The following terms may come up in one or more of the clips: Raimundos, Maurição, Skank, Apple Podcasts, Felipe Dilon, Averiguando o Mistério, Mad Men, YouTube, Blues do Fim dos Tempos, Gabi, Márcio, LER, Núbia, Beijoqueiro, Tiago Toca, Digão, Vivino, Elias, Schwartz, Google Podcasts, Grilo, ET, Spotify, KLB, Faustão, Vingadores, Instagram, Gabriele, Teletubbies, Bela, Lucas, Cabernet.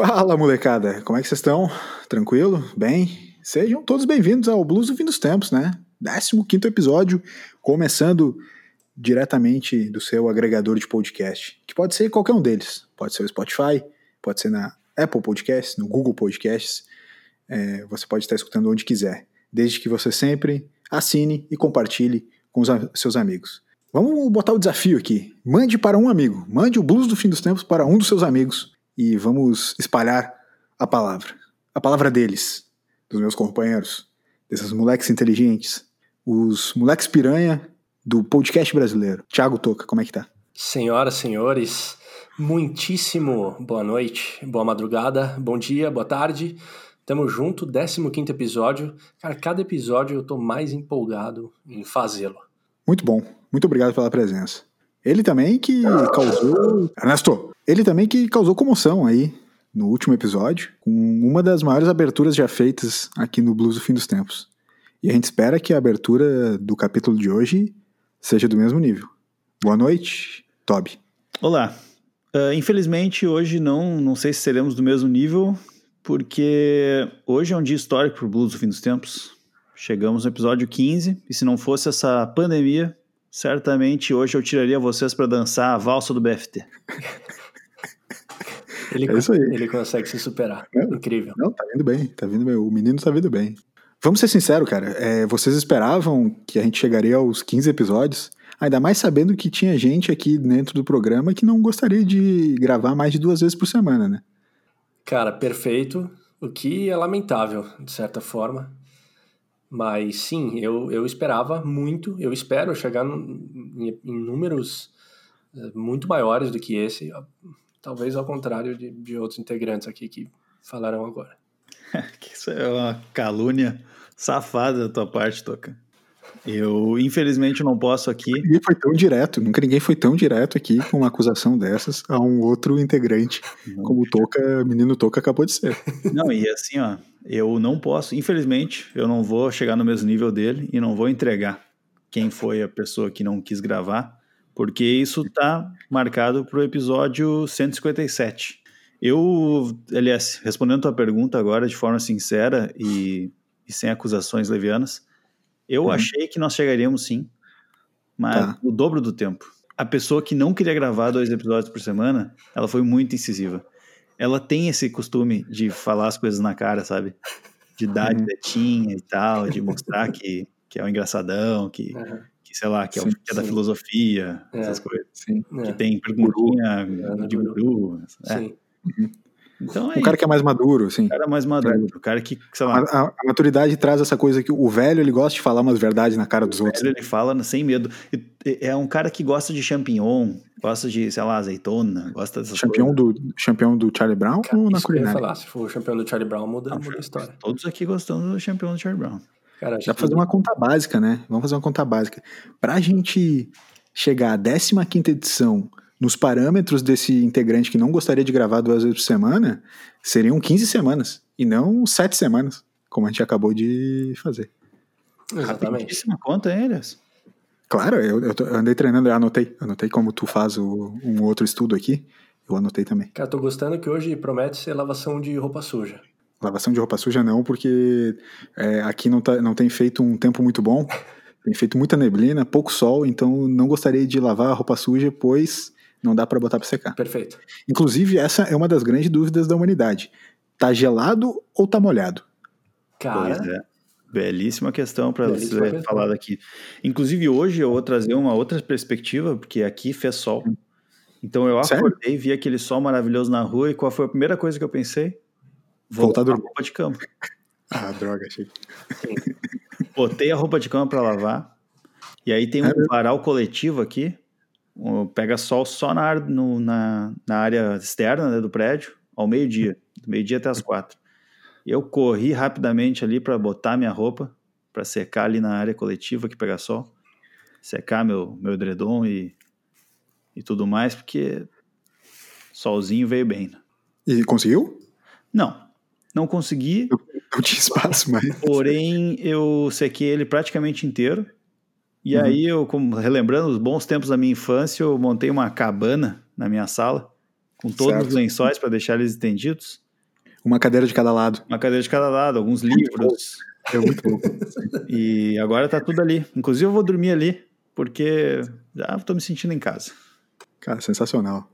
Fala, molecada, como é que vocês estão? Tranquilo? Bem? Sejam todos bem-vindos ao Blues do Fim dos Tempos, né? 15º episódio, começando diretamente do seu agregador de podcast, que pode ser qualquer um deles, pode ser o Spotify, pode ser na Apple Podcasts, no Google Podcasts, você pode estar escutando onde quiser, desde que você sempre assine e compartilhe com os seus amigos. Vamos botar o desafio aqui, mande para um amigo, mande o Blues do Fim dos Tempos para um dos seus amigos e vamos espalhar a palavra deles, dos meus companheiros, desses moleques inteligentes, os moleques piranha do podcast brasileiro. Tiago Toca, como é que tá? Senhoras, senhores, muitíssimo boa noite, boa madrugada, bom dia, boa tarde, tamo junto, 15º episódio, cara, cada episódio eu tô mais empolgado em fazê-lo. Muito bom. Muito obrigado pela presença. Ele também que causou... Ernesto! Ele também que causou comoção aí no último episódio, com uma das maiores aberturas já feitas aqui no Blues do Fim dos Tempos. E a gente espera que a abertura do capítulo de hoje seja do mesmo nível. Boa noite, Toby. Olá. Infelizmente, hoje não sei se seremos do mesmo nível, porque hoje é um dia histórico para o Blues do Fim dos Tempos. Chegamos no episódio 15, e se não fosse essa pandemia... Certamente hoje eu tiraria vocês pra dançar a valsa do BFT. Ele consegue se superar. Não, incrível. Não, tá vindo bem. O menino tá vindo bem. Vamos ser sinceros, cara. Vocês esperavam que a gente chegaria aos 15 episódios? Ainda mais sabendo que tinha gente aqui dentro do programa que não gostaria de gravar mais de 2 vezes por semana, né? Cara, perfeito. O que é lamentável, de certa forma. Mas sim, eu esperava muito, eu espero chegar em números muito maiores do que esse, talvez ao contrário de outros integrantes aqui que falaram agora. Isso é uma calúnia safada da tua parte, Toca. Eu, infelizmente, não posso aqui... Nunca ninguém foi tão direto aqui com uma acusação dessas a um outro integrante, como o Toca, menino Toca acabou de ser. Não, e assim, ó, eu não posso, infelizmente, eu não vou chegar no mesmo nível dele e não vou entregar quem foi a pessoa que não quis gravar, porque isso tá marcado pro episódio 157. Eu, Elias, respondendo tua pergunta agora de forma sincera e sem acusações levianas, eu achei que nós chegaríamos sim, mas o dobro do tempo. A pessoa que não queria gravar 2 episódios por semana, ela foi muito incisiva. Ela tem esse costume de falar as coisas na cara, sabe? De dar diretinha e tal, de mostrar que é um engraçadão, que sei lá, que é, que é da filosofia, essas coisas. Sim. Que tem perguntinha de guru. Sim. Então, o cara que é mais maduro, sim. O cara mais maduro, o cara que, sei lá... A maturidade traz essa coisa que o velho, ele gosta de falar umas verdades na cara dos outros. O velho, ele fala sem medo. É um cara que gosta de champignon, gosta de, sei lá, azeitona, gosta dessas champignon do Charlie Brown, cara, ou na culinária? Falar, se for o champignon do Charlie Brown, muda a história. Todos aqui gostamos do champignon do Charlie Brown. Cara, dá pra fazer uma conta básica, né? Vamos fazer uma conta básica. Pra gente chegar à 15ª edição... Nos parâmetros desse integrante que não gostaria de gravar 2 vezes por semana, seriam 15 semanas, e não 7 semanas, como a gente acabou de fazer. Exatamente. Uma conta, hein, Elias? Claro, eu andei treinando, eu anotei como tu faz um outro estudo aqui, eu anotei também. Cara, tô gostando que hoje promete ser lavação de roupa suja. Lavação de roupa suja não, porque aqui não tem feito um tempo muito bom, tem feito muita neblina, pouco sol, então não gostaria de lavar a roupa suja, pois... Não dá pra botar pra secar. Perfeito. Inclusive, essa é uma das grandes dúvidas da humanidade. Tá gelado ou tá molhado? Cara... Pois é. Belíssima questão pra ser falada aqui. Inclusive, hoje eu vou trazer uma outra perspectiva, porque aqui fez sol. Então, eu acordei, vi aquele sol maravilhoso na rua, e qual foi a primeira coisa que eu pensei? Voltar a roupa de cama. Ah, droga, achei. Botei a roupa de cama pra lavar, e aí tem um varal coletivo aqui, pega sol só na área externa, né, do prédio, ao meio-dia, do meio-dia até as 4. Eu corri rapidamente ali para botar minha roupa, para secar ali na área coletiva que pega sol, secar meu edredom e tudo mais, porque solzinho veio bem. Né? E conseguiu? Não consegui. Não tinha espaço mais. Porém, eu sequei ele praticamente inteiro. E aí eu, relembrando os bons tempos da minha infância, eu montei uma cabana na minha sala, com todos os lençóis para deixar eles estendidos. Uma cadeira de cada lado. Uma cadeira de cada lado, alguns livros. É muito bom. E agora tá tudo ali. Inclusive eu vou dormir ali, porque já tô me sentindo em casa. Cara, sensacional.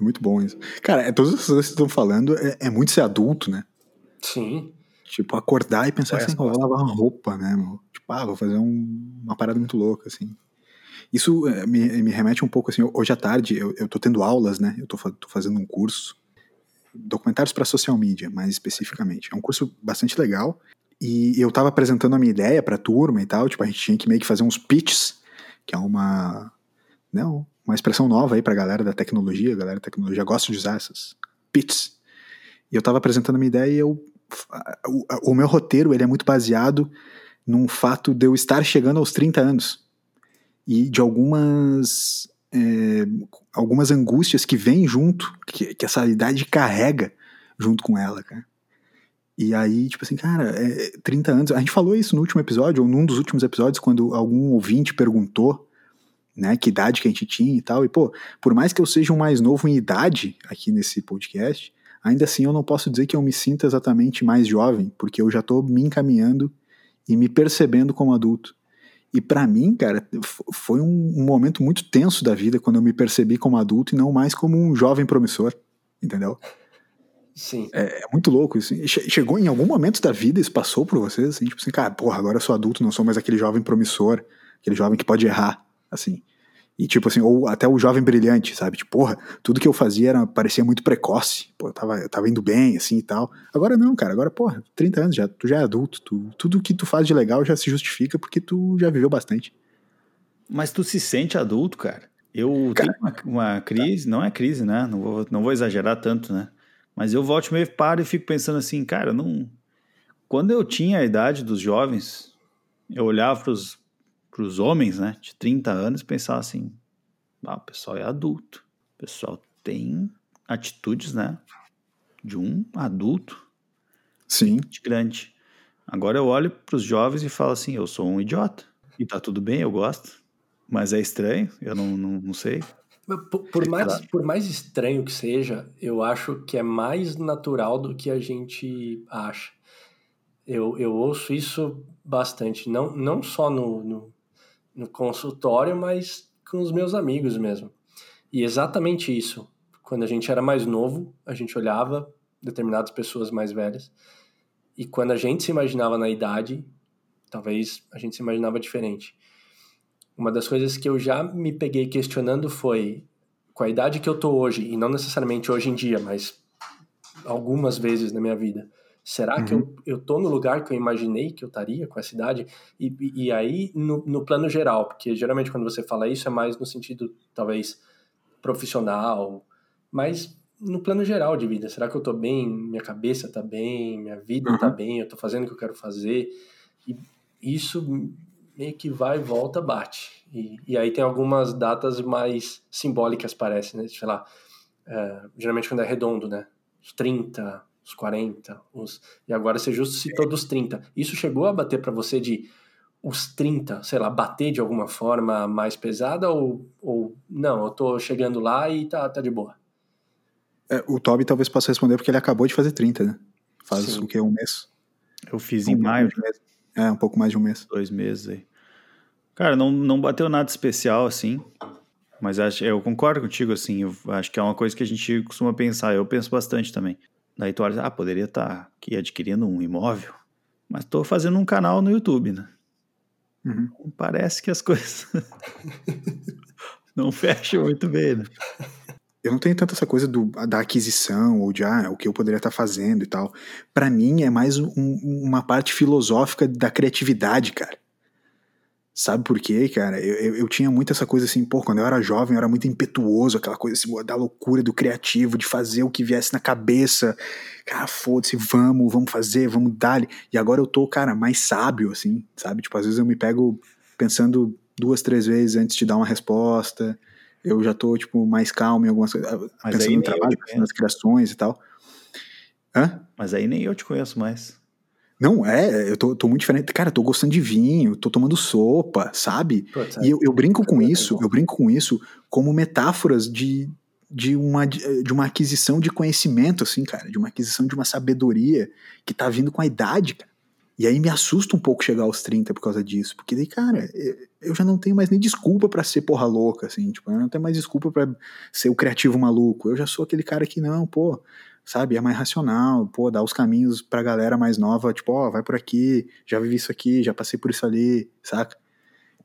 É muito bom isso. Cara, todas as coisas que estão falando é muito ser adulto, né? Sim. Tipo, acordar e pensar assim, vou lavar uma roupa, né, meu? Tipo, vou fazer uma parada muito louca, assim. Isso me remete um pouco, assim, hoje à tarde eu tô tendo aulas, né? Eu tô fazendo um curso, documentários para social media, mais especificamente. É um curso bastante legal e eu tava apresentando a minha ideia pra turma e tal, tipo, a gente tinha que meio que fazer uns pitches, que é uma expressão nova aí pra galera da tecnologia. A galera da tecnologia gosta de usar essas pitches. E eu tava apresentando a minha ideia e o meu roteiro, ele é muito baseado num fato de eu estar chegando aos 30 anos e de algumas angústias que vêm junto, que essa idade carrega junto com ela, cara. E aí, tipo assim, cara, 30 anos... A gente falou isso no último episódio, ou num dos últimos episódios, quando algum ouvinte perguntou, né, que idade que a gente tinha e tal. E, pô, por mais que eu seja o mais novo em idade aqui nesse podcast, ainda assim eu não posso dizer que eu me sinta exatamente mais jovem, porque eu já tô me encaminhando e me percebendo como adulto. E pra mim, cara, foi um momento muito tenso da vida quando eu me percebi como adulto e não mais como um jovem promissor, entendeu? Sim. É muito louco isso. Chegou em algum momento da vida, isso passou por vocês, assim, tipo assim, cara, porra, agora eu sou adulto, não sou mais aquele jovem promissor, aquele jovem que pode errar, assim. E tipo assim, ou até o jovem brilhante, sabe? Tipo, porra, tudo que eu fazia parecia muito precoce, pô, eu tava indo bem, assim, e tal. Agora não, cara, agora, porra, 30 anos, tu já é adulto, tudo que tu faz de legal já se justifica porque tu já viveu bastante. Mas tu se sente adulto, cara? Tenho uma crise, não é crise, né? Não vou exagerar tanto, né? Mas eu volto meio, paro e fico pensando assim, cara, não... Quando eu tinha a idade dos jovens, eu olhava pros homens, né, de 30 anos, pensar assim, o pessoal é adulto, o pessoal tem atitudes, né, de um adulto. Sim. Grande. Agora eu olho pros jovens e falo assim, eu sou um idiota, e tá tudo bem, eu gosto, mas é estranho, eu não sei. Por mais estranho que seja, eu acho que é mais natural do que a gente acha. Eu ouço isso bastante, não só no consultório, mas com os meus amigos mesmo. E exatamente isso. Quando a gente era mais novo, a gente olhava determinadas pessoas mais velhas. E quando a gente se imaginava na idade, talvez a gente se imaginava diferente. Uma das coisas que eu já me peguei questionando foi, com a idade que eu tô hoje, e não necessariamente hoje em dia, mas algumas vezes na minha vida, será que eu tô no lugar que eu imaginei que eu estaria com essa idade? E aí, no plano geral, porque geralmente quando você fala isso é mais no sentido, talvez, profissional, mas no plano geral de vida, será que eu tô bem? Minha cabeça tá bem? Minha vida tá bem? Eu tô fazendo o que eu quero fazer? E isso meio que vai, volta, bate. E aí tem algumas datas mais simbólicas, parece, né? Sei lá, geralmente quando é redondo, né? Os 30... os 40, e agora você justo citou dos 30. Isso chegou a bater pra você de os 30, sei lá, bater de alguma forma mais pesada ou não, eu tô chegando lá e tá de boa? O Toby talvez possa responder porque ele acabou de fazer 30, né? Faz Sim. O que? Um mês? Eu fiz em maio. Um pouco mais de um mês. 2 meses aí. Cara, não bateu nada especial assim, mas eu concordo contigo assim, eu acho que é uma coisa que a gente costuma pensar, eu penso bastante também. Daí tu olha, poderia estar aqui adquirindo um imóvel, mas tô fazendo um canal no YouTube, né? Então, parece que as coisas não fecham muito bem, né? Eu não tenho tanto essa coisa da aquisição ou de o que eu poderia estar fazendo e tal. Pra mim é mais uma parte filosófica da criatividade, cara. Sabe por quê, cara? Eu tinha muito essa coisa assim, quando eu era jovem eu era muito impetuoso, aquela coisa assim, da loucura, do criativo, de fazer o que viesse na cabeça. Cara, foda-se, vamos fazer, vamos dar-lhe. E agora eu tô, cara, mais sábio, assim, sabe? Tipo, às vezes eu me pego pensando 2, 3 vezes antes de dar uma resposta. Eu já tô, tipo, mais calmo em algumas coisas. Mas pensando no trabalho, pensando nas criações e tal. Mas aí nem eu te conheço mais. Não, eu tô muito diferente. Cara, eu tô gostando de vinho, tô tomando sopa, sabe? E eu brinco com isso como metáforas de, de uma aquisição de conhecimento, assim, cara, de uma aquisição de uma sabedoria que tá vindo com a idade, cara. E aí me assusta um pouco chegar aos 30 por causa disso, porque daí, cara, eu já não tenho mais nem desculpa pra ser porra louca, assim, tipo, eu não tenho mais desculpa pra ser o criativo maluco, eu já sou aquele cara que não, pô, sabe, é mais racional, pô, dá os caminhos pra galera mais nova, tipo, ó, vai por aqui, já vivi isso aqui, já passei por isso ali, saca?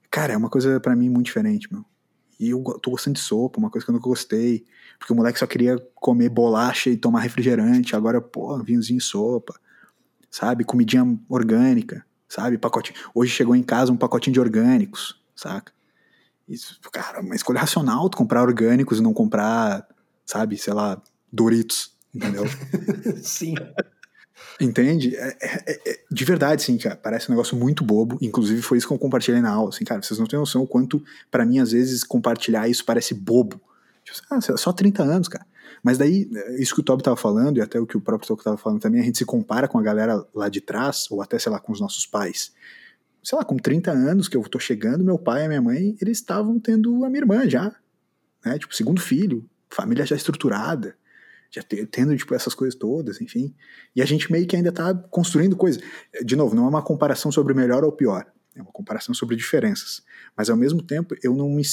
Cara, é uma coisa pra mim muito diferente, meu. E eu tô gostando de sopa, uma coisa que eu nunca gostei, porque o moleque só queria comer bolacha e tomar refrigerante, agora, pô, vinhozinho e sopa, sabe, comidinha orgânica, sabe, pacotinho, hoje chegou em casa um pacotinho de orgânicos, saca? Isso, cara, uma escolha racional tu comprar orgânicos e não comprar, sabe, sei lá, Doritos, entendeu? Sim. Entende? De verdade, sim, cara, parece um negócio muito bobo, inclusive foi isso que eu compartilhei na aula, assim, cara, vocês não têm noção o quanto, pra mim, às vezes, compartilhar isso parece bobo. Tipo, ah, só 30 anos, cara. Mas daí, isso que o Toby tava falando, e até o que o próprio Toby tava falando também, a gente se compara com a galera lá de trás, ou até, sei lá, com os nossos pais. Sei lá, com 30 anos que eu tô chegando, meu pai e minha mãe, eles estavam tendo a minha irmã já, né, tipo, segundo filho, família já estruturada, já tendo, tipo, essas coisas todas, enfim. E a gente meio que ainda tá construindo coisas. De novo, não é uma comparação sobre melhor ou pior, é uma comparação sobre diferenças. Mas, ao mesmo tempo, eu não me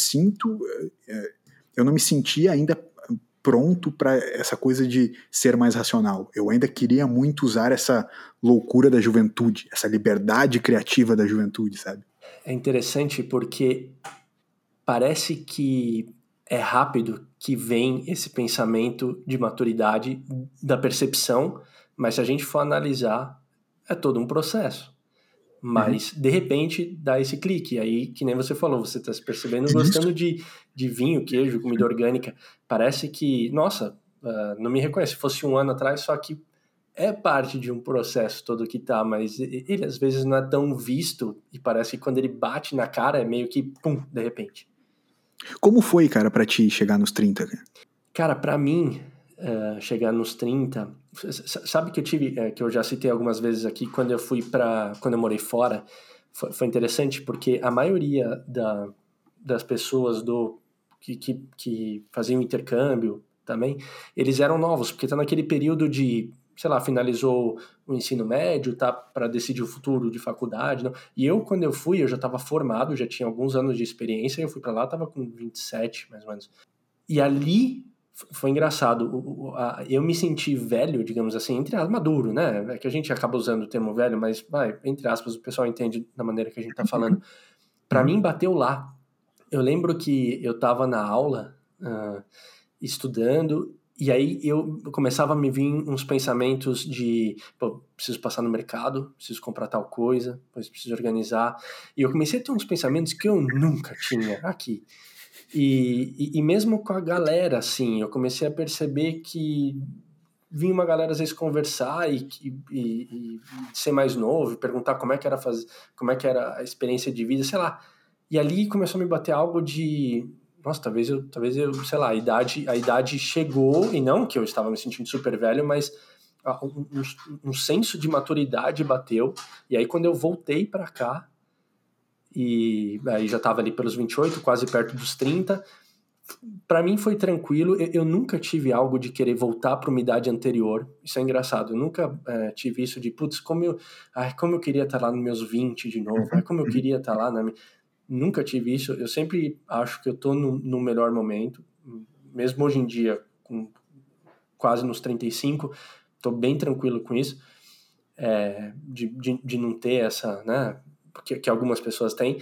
sentia ainda pronto pra essa coisa de ser mais racional. Eu ainda queria muito usar essa loucura da juventude, essa liberdade criativa da juventude, sabe? É interessante porque parece que é rápido que vem esse pensamento de maturidade, da percepção, mas se a gente for analisar, é todo um processo. Mas, de repente, dá esse clique. Aí, que nem você falou, você está se percebendo gostando de vinho, queijo, comida orgânica. Parece que, nossa, não me reconhece. Se fosse um ano atrás, só que é parte de um processo todo que tá, mas ele, às vezes, não é tão visto e parece que quando ele bate na cara, é meio que, pum, de repente. Como foi, cara, pra ti chegar nos 30? Cara, pra mim, chegar nos 30... Sabe que eu tive... que eu já citei algumas vezes aqui, quando eu morei fora, foi interessante, porque a maioria das pessoas que faziam intercâmbio também, eles eram novos, porque tá naquele período de... sei lá, finalizou o ensino médio, tá para decidir o futuro de faculdade, não. E eu, quando eu fui, eu já estava formado, já tinha alguns anos de experiência, eu fui para lá, tava com 27, mais ou menos. E ali, foi engraçado, eu me senti velho, digamos assim, entre aspas, maduro, né? É que a gente acaba usando o termo velho, mas, vai, entre aspas, o pessoal entende da maneira que a gente tá falando. Para mim, bateu lá. Eu lembro que eu tava na aula, estudando, e aí eu começava a me vir uns pensamentos de, pô, preciso passar no mercado, preciso comprar tal coisa, depois preciso organizar. E eu comecei a ter uns pensamentos que eu nunca tinha aqui. E mesmo com a galera, assim, eu comecei a perceber que vinha uma galera às vezes conversar e ser mais novo, perguntar como é que era a experiência de vida, sei lá. E ali começou a me bater algo de... nossa, talvez eu, sei lá, a idade chegou, e não que eu estava me sentindo super velho, mas um senso de maturidade bateu, e aí quando eu voltei para cá, e aí já estava ali pelos 28, quase perto dos 30, para mim foi tranquilo, eu nunca tive algo de querer voltar para uma idade anterior, isso é engraçado, eu nunca tive isso de, putz, como eu queria estar lá nos meus 20 de novo, como eu queria estar lá na minha... Nunca tive isso, eu sempre acho que eu tô no melhor momento, mesmo hoje em dia, com quase nos 35, tô bem tranquilo com isso, de não ter essa, né, que algumas pessoas têm,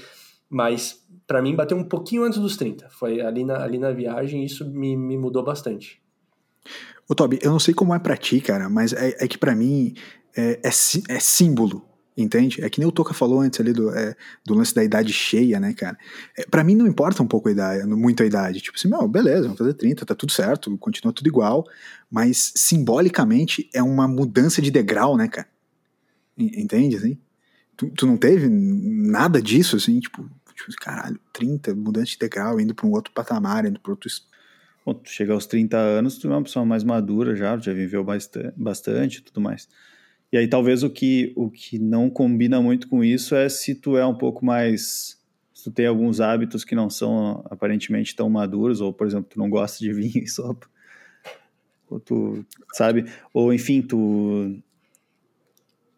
mas para mim bateu um pouquinho antes dos 30, foi ali na viagem, isso me mudou bastante. Ô Toby, eu não sei como é pra ti, cara, mas é que pra mim é símbolo. Entende? É que nem o Toca falou antes ali do lance da idade cheia, né, cara? Pra mim não importa um pouco a idade, muito a idade. Tipo assim, meu, beleza, vamos fazer 30, tá tudo certo, continua tudo igual. Mas simbolicamente é uma mudança de degrau, né, cara? Entende, assim? Tu não teve nada disso, assim, tipo caralho, 30, mudança de degrau, indo pra um outro patamar, indo pra outro... Bom, tu chega aos 30 anos, tu é uma pessoa mais madura já viveu bastante e tudo mais. E aí talvez o que não combina muito com isso é se tu é um pouco mais... tu tem alguns hábitos que não são aparentemente tão maduros, ou, por exemplo, tu não gosta de vinho e sopa, ou tu, sabe, ou enfim, tu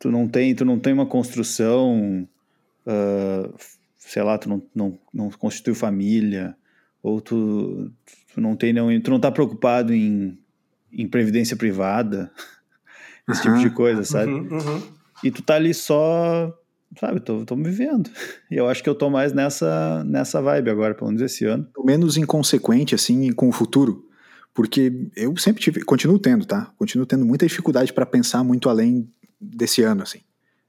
não tem uma construção, sei lá, tu não constitui família, ou tu não tá preocupado em previdência privada, esse tipo de coisa, sabe? E tu tá ali só, sabe, tô me vivendo. E eu acho que eu tô mais nessa vibe agora, pelo menos esse ano. Menos inconsequente, assim, com o futuro. Porque eu sempre continuo tendo muita dificuldade pra pensar muito além desse ano, assim.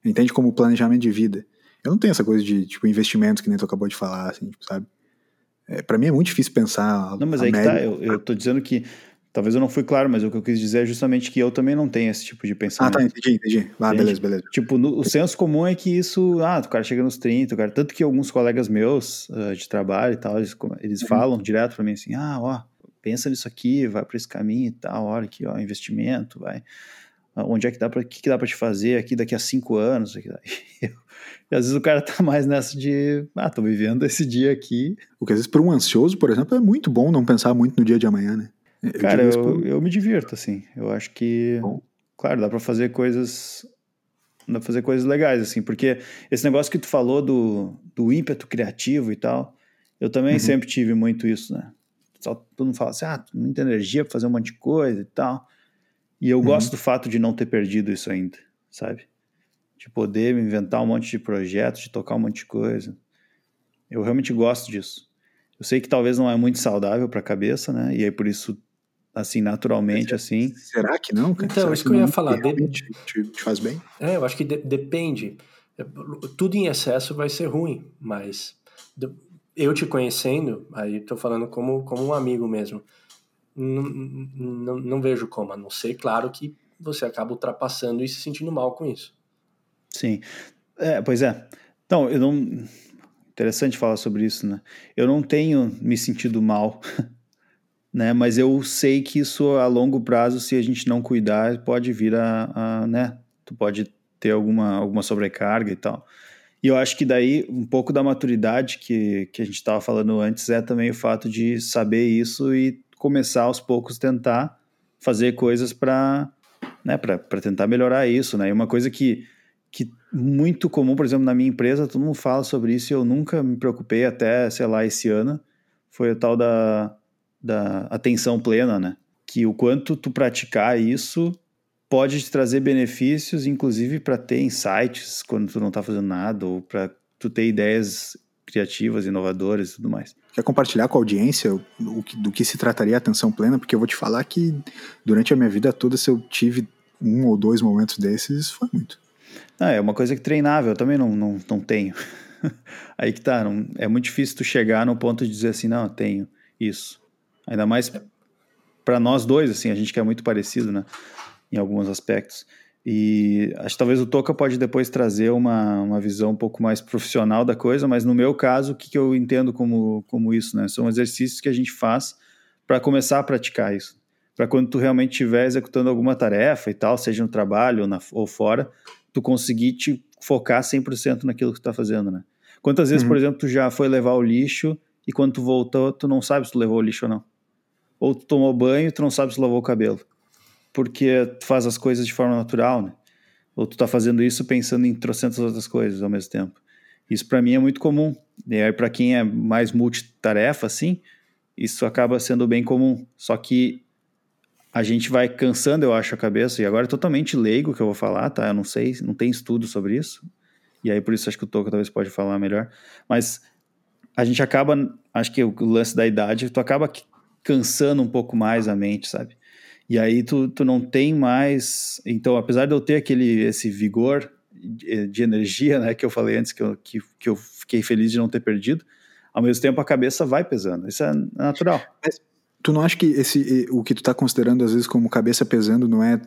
Entende? Como planejamento de vida. Eu não tenho essa coisa de, tipo, investimentos que nem tu acabou de falar, assim, tipo, sabe? Pra mim é muito difícil pensar. Não, mas aí médio... que tá, eu tô dizendo que talvez eu não fui claro, mas o que eu quis dizer é justamente que eu também não tenho esse tipo de pensamento. Ah, tá, entendi. Ah, beleza. Tipo, o senso comum é que isso... Ah, o cara chega nos 30, o cara... Tanto que alguns colegas meus de trabalho e tal, eles falam direto pra mim assim, pensa nisso aqui, vai pra esse caminho e tal, olha aqui, ó, investimento, vai... Onde é que dá pra... O que dá pra te fazer aqui daqui a 5 anos? E às vezes o cara tá mais nessa de... Ah, tô vivendo esse dia aqui. O que às vezes pra um ansioso, por exemplo, é muito bom não pensar muito no dia de amanhã, né? Cara, eu me divirto, assim. Eu acho que, claro, dá pra fazer coisas legais, assim, porque esse negócio que tu falou do ímpeto criativo e tal, eu também sempre tive muito isso, né? Só todo mundo fala assim, tu não tem energia pra fazer um monte de coisa e tal. E eu gosto do fato de não ter perdido isso ainda, sabe? De poder inventar um monte de projetos, de tocar um monte de coisa. Eu realmente gosto disso. Eu sei que talvez não é muito saudável pra cabeça, né? E aí por isso... assim, naturalmente, assim... Será que não? Cara? Então, será isso que eu ia falar. Te faz bem? Eu acho que depende. Tudo em excesso vai ser ruim, mas eu te conhecendo, aí tô falando como um amigo mesmo, não vejo como, a não ser, claro, que você acaba ultrapassando e se sentindo mal com isso. Sim. Pois é. Então, eu não... Interessante falar sobre isso, né? Eu não tenho me sentido mal... Né? Mas eu sei que isso a longo prazo, se a gente não cuidar, pode vir né? Tu pode ter alguma sobrecarga e tal. E eu acho que daí um pouco da maturidade que a gente estava falando antes é também o fato de saber isso e começar aos poucos tentar fazer coisas para, né? Para tentar melhorar isso, né? E uma coisa que muito comum, por exemplo, na minha empresa, todo mundo fala sobre isso e eu nunca me preocupei até, sei lá, esse ano, foi o tal da atenção plena, né? Que o quanto tu praticar isso pode te trazer benefícios, inclusive para ter insights quando tu não tá fazendo nada, ou para tu ter ideias criativas, inovadoras e tudo mais. Quer compartilhar com a audiência do que se trataria a atenção plena? Porque eu vou te falar que durante a minha vida toda, se eu tive 1 ou 2 momentos desses, foi muito. Ah, é uma coisa que treinável, eu também não tenho. Aí que tá, é muito difícil tu chegar no ponto de dizer assim, não, eu tenho isso. Ainda mais para nós dois, assim, a gente que é muito parecido, né, em alguns aspectos. E acho que talvez o Toca pode depois trazer uma visão um pouco mais profissional da coisa, mas no meu caso, o que eu entendo como isso, né? São exercícios que a gente faz para começar a praticar isso. Para quando tu realmente estiver executando alguma tarefa e tal, seja no trabalho ou fora, tu conseguir te focar 100% naquilo que tu tá fazendo, né? Quantas vezes, por exemplo, tu já foi levar o lixo e quando tu voltou, tu não sabe se tu levou o lixo ou não. Ou tu tomou banho e tu não sabe se lavou o cabelo. Porque tu faz as coisas de forma natural, né? Ou tu tá fazendo isso pensando em trocentas outras coisas ao mesmo tempo. Isso pra mim é muito comum. E aí pra quem é mais multitarefa, assim, isso acaba sendo bem comum. Só que a gente vai cansando, eu acho, a cabeça. E agora é totalmente leigo o que eu vou falar, tá? Eu não sei, não tem estudo sobre isso. E aí por isso acho que o Toca talvez pode falar melhor. Mas a gente acaba, acho que o lance da idade, tu acaba... cansando um pouco mais a mente, sabe? E aí tu não tem mais... Então, apesar de eu ter esse vigor de energia, né, que eu falei antes, que eu fiquei feliz de não ter perdido, ao mesmo tempo a cabeça vai pesando. Isso é natural. Mas tu não acha que o que tu tá considerando às vezes como cabeça pesando não é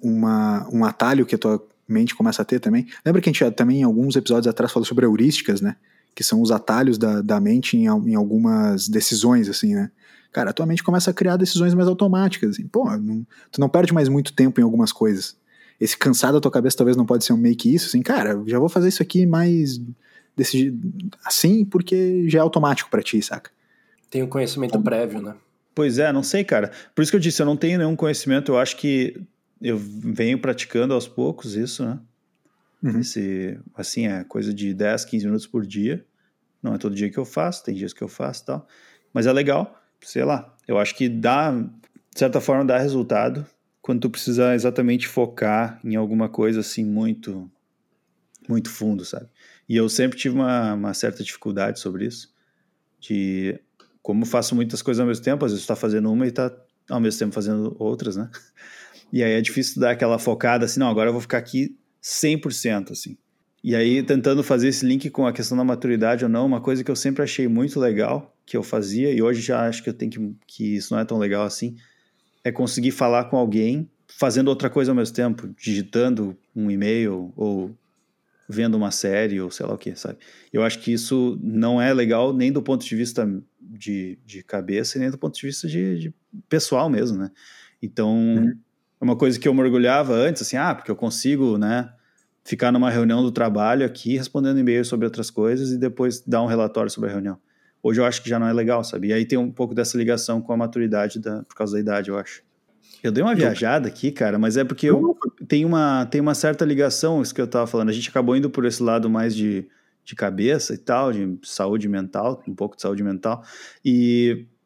um atalho que a tua mente começa a ter também? Lembra que a gente já, também em alguns episódios atrás falou sobre heurísticas, né? Que são os atalhos da mente em algumas decisões, assim, né? Cara, a tua mente começa a criar decisões mais automáticas. Assim. Pô, tu não perde mais muito tempo em algumas coisas. Esse cansado da tua cabeça talvez não pode ser meio que isso. Assim, cara, já vou fazer isso aqui mais decidir assim porque já é automático pra ti, saca? Tem um conhecimento prévio, né? Pois é, não sei, cara. Por isso que eu disse, eu não tenho nenhum conhecimento, eu acho que eu venho praticando aos poucos isso, né? Uhum. Esse, assim, é coisa de 10, 15 minutos por dia. Não é todo dia que eu faço, tem dias que eu faço e tal. Mas é legal, sei lá. Eu acho que dá, de certa forma, dá resultado quando tu precisa exatamente focar em alguma coisa assim muito, muito fundo, sabe? E eu sempre tive uma certa dificuldade sobre isso. De como eu faço muitas coisas ao mesmo tempo, às vezes tu tá fazendo uma e tá ao mesmo tempo fazendo outras, né? E aí é difícil dar aquela focada assim, não, agora eu vou ficar aqui 100%, assim. E aí, tentando fazer esse link com a questão da maturidade ou não, uma coisa que eu sempre achei muito legal, que eu fazia, e hoje já acho que eu tenho que isso não é tão legal assim, é conseguir falar com alguém fazendo outra coisa ao mesmo tempo, digitando um e-mail ou vendo uma série ou sei lá o que, sabe? Eu acho que isso não é legal nem do ponto de vista de cabeça e nem do ponto de vista de pessoal mesmo, né? Então... É uma coisa que eu mergulhava antes, assim, porque eu consigo, né, ficar numa reunião do trabalho aqui, respondendo e-mail sobre outras coisas e depois dar um relatório sobre a reunião. Hoje eu acho que já não é legal, sabe? E aí tem um pouco dessa ligação com a maturidade por causa da idade, eu acho. Eu dei uma viajada aqui, cara, mas é porque eu tenho uma certa ligação, isso que eu tava falando. A gente acabou indo por esse lado mais de cabeça e tal, de saúde mental, um pouco de saúde mental.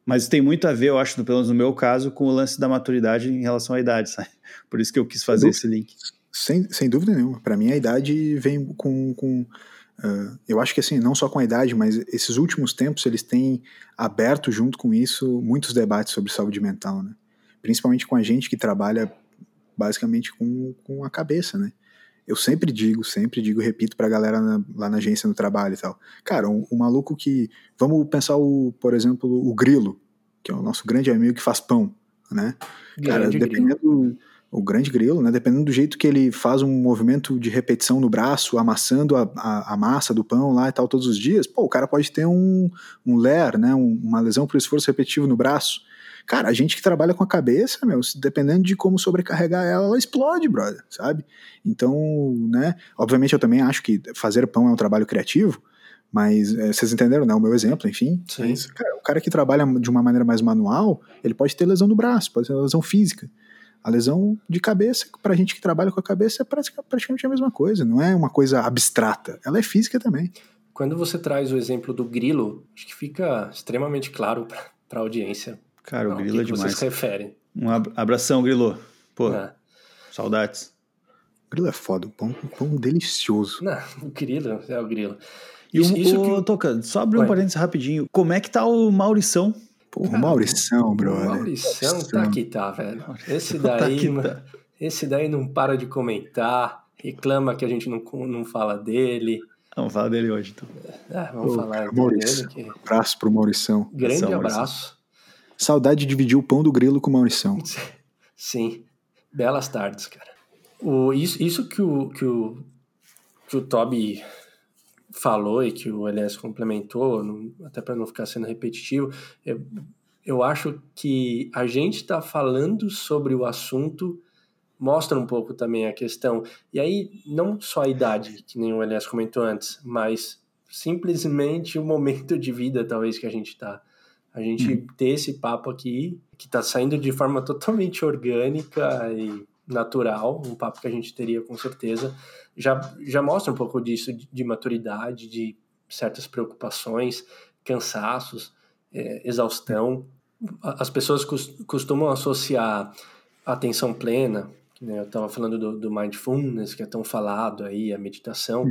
Mas tem muito a ver, eu acho, pelo menos no meu caso, com o lance da maturidade em relação à idade, sabe? Por isso que eu quis fazer esse link. Sem dúvida nenhuma. Para mim, a idade vem com eu acho que assim, não só com a idade, mas esses últimos tempos eles têm aberto junto com isso muitos debates sobre saúde mental, né? Principalmente com a gente que trabalha basicamente com a cabeça, né? Eu sempre digo, repito pra galera lá na agência, no trabalho e tal. Cara, um maluco que... Vamos pensar, por exemplo, o Grilo, que é o nosso grande amigo que faz pão, né? Cara, o grande Grilo, né? Dependendo do jeito que ele faz um movimento de repetição no braço, amassando a massa do pão lá e tal todos os dias, o cara pode ter um LER, né? Uma lesão por esforço repetitivo no braço. Cara, a gente que trabalha com a cabeça, dependendo de como sobrecarregar ela, ela explode, brother, sabe? Então, né, obviamente eu também acho que fazer pão é um trabalho criativo, mas vocês entenderam, né, o meu exemplo, enfim. Sim. Mas, cara, o cara que trabalha de uma maneira mais manual, ele pode ter lesão no braço, pode ter lesão física. A lesão de cabeça, pra gente que trabalha com a cabeça, é praticamente a mesma coisa, não é uma coisa abstrata, ela é física também. Quando você traz o exemplo do Grilo, acho que fica extremamente claro pra audiência. Cara, o Grilo é demais. Vocês se referem? Um abração, Grilo. Pô, saudades. O Grilo é foda, um pão delicioso. Não, o Grilo é o Grilo. Toca, só abrir um parênteses rapidinho. Como é que tá o Maurição? Porra, Maurição, brother. Maurição tá que tá, velho. Esse daí não para de comentar, reclama que a gente não fala dele. Vamos falar dele hoje, então. Vamos falar dele. Abraço pro Maurição. Grande abraço. Saudade de dividir o pão do Grilo com o Maurição. Sim. Belas tardes, cara. Isso que o Toby falou e que o Elias complementou, até para não ficar sendo repetitivo, eu acho que a gente está falando sobre o assunto, mostra um pouco também a questão. E aí, não só a idade, que nem o Elias comentou antes, mas simplesmente o momento de vida, talvez, que a gente está... A gente ter esse papo aqui, que tá saindo de forma totalmente orgânica e natural, um papo que a gente teria com certeza, já mostra um pouco disso, de maturidade, de certas preocupações, cansaços, exaustão. As pessoas costumam associar a atenção plena, né? Eu tava falando do mindfulness, que é tão falado aí, a meditação...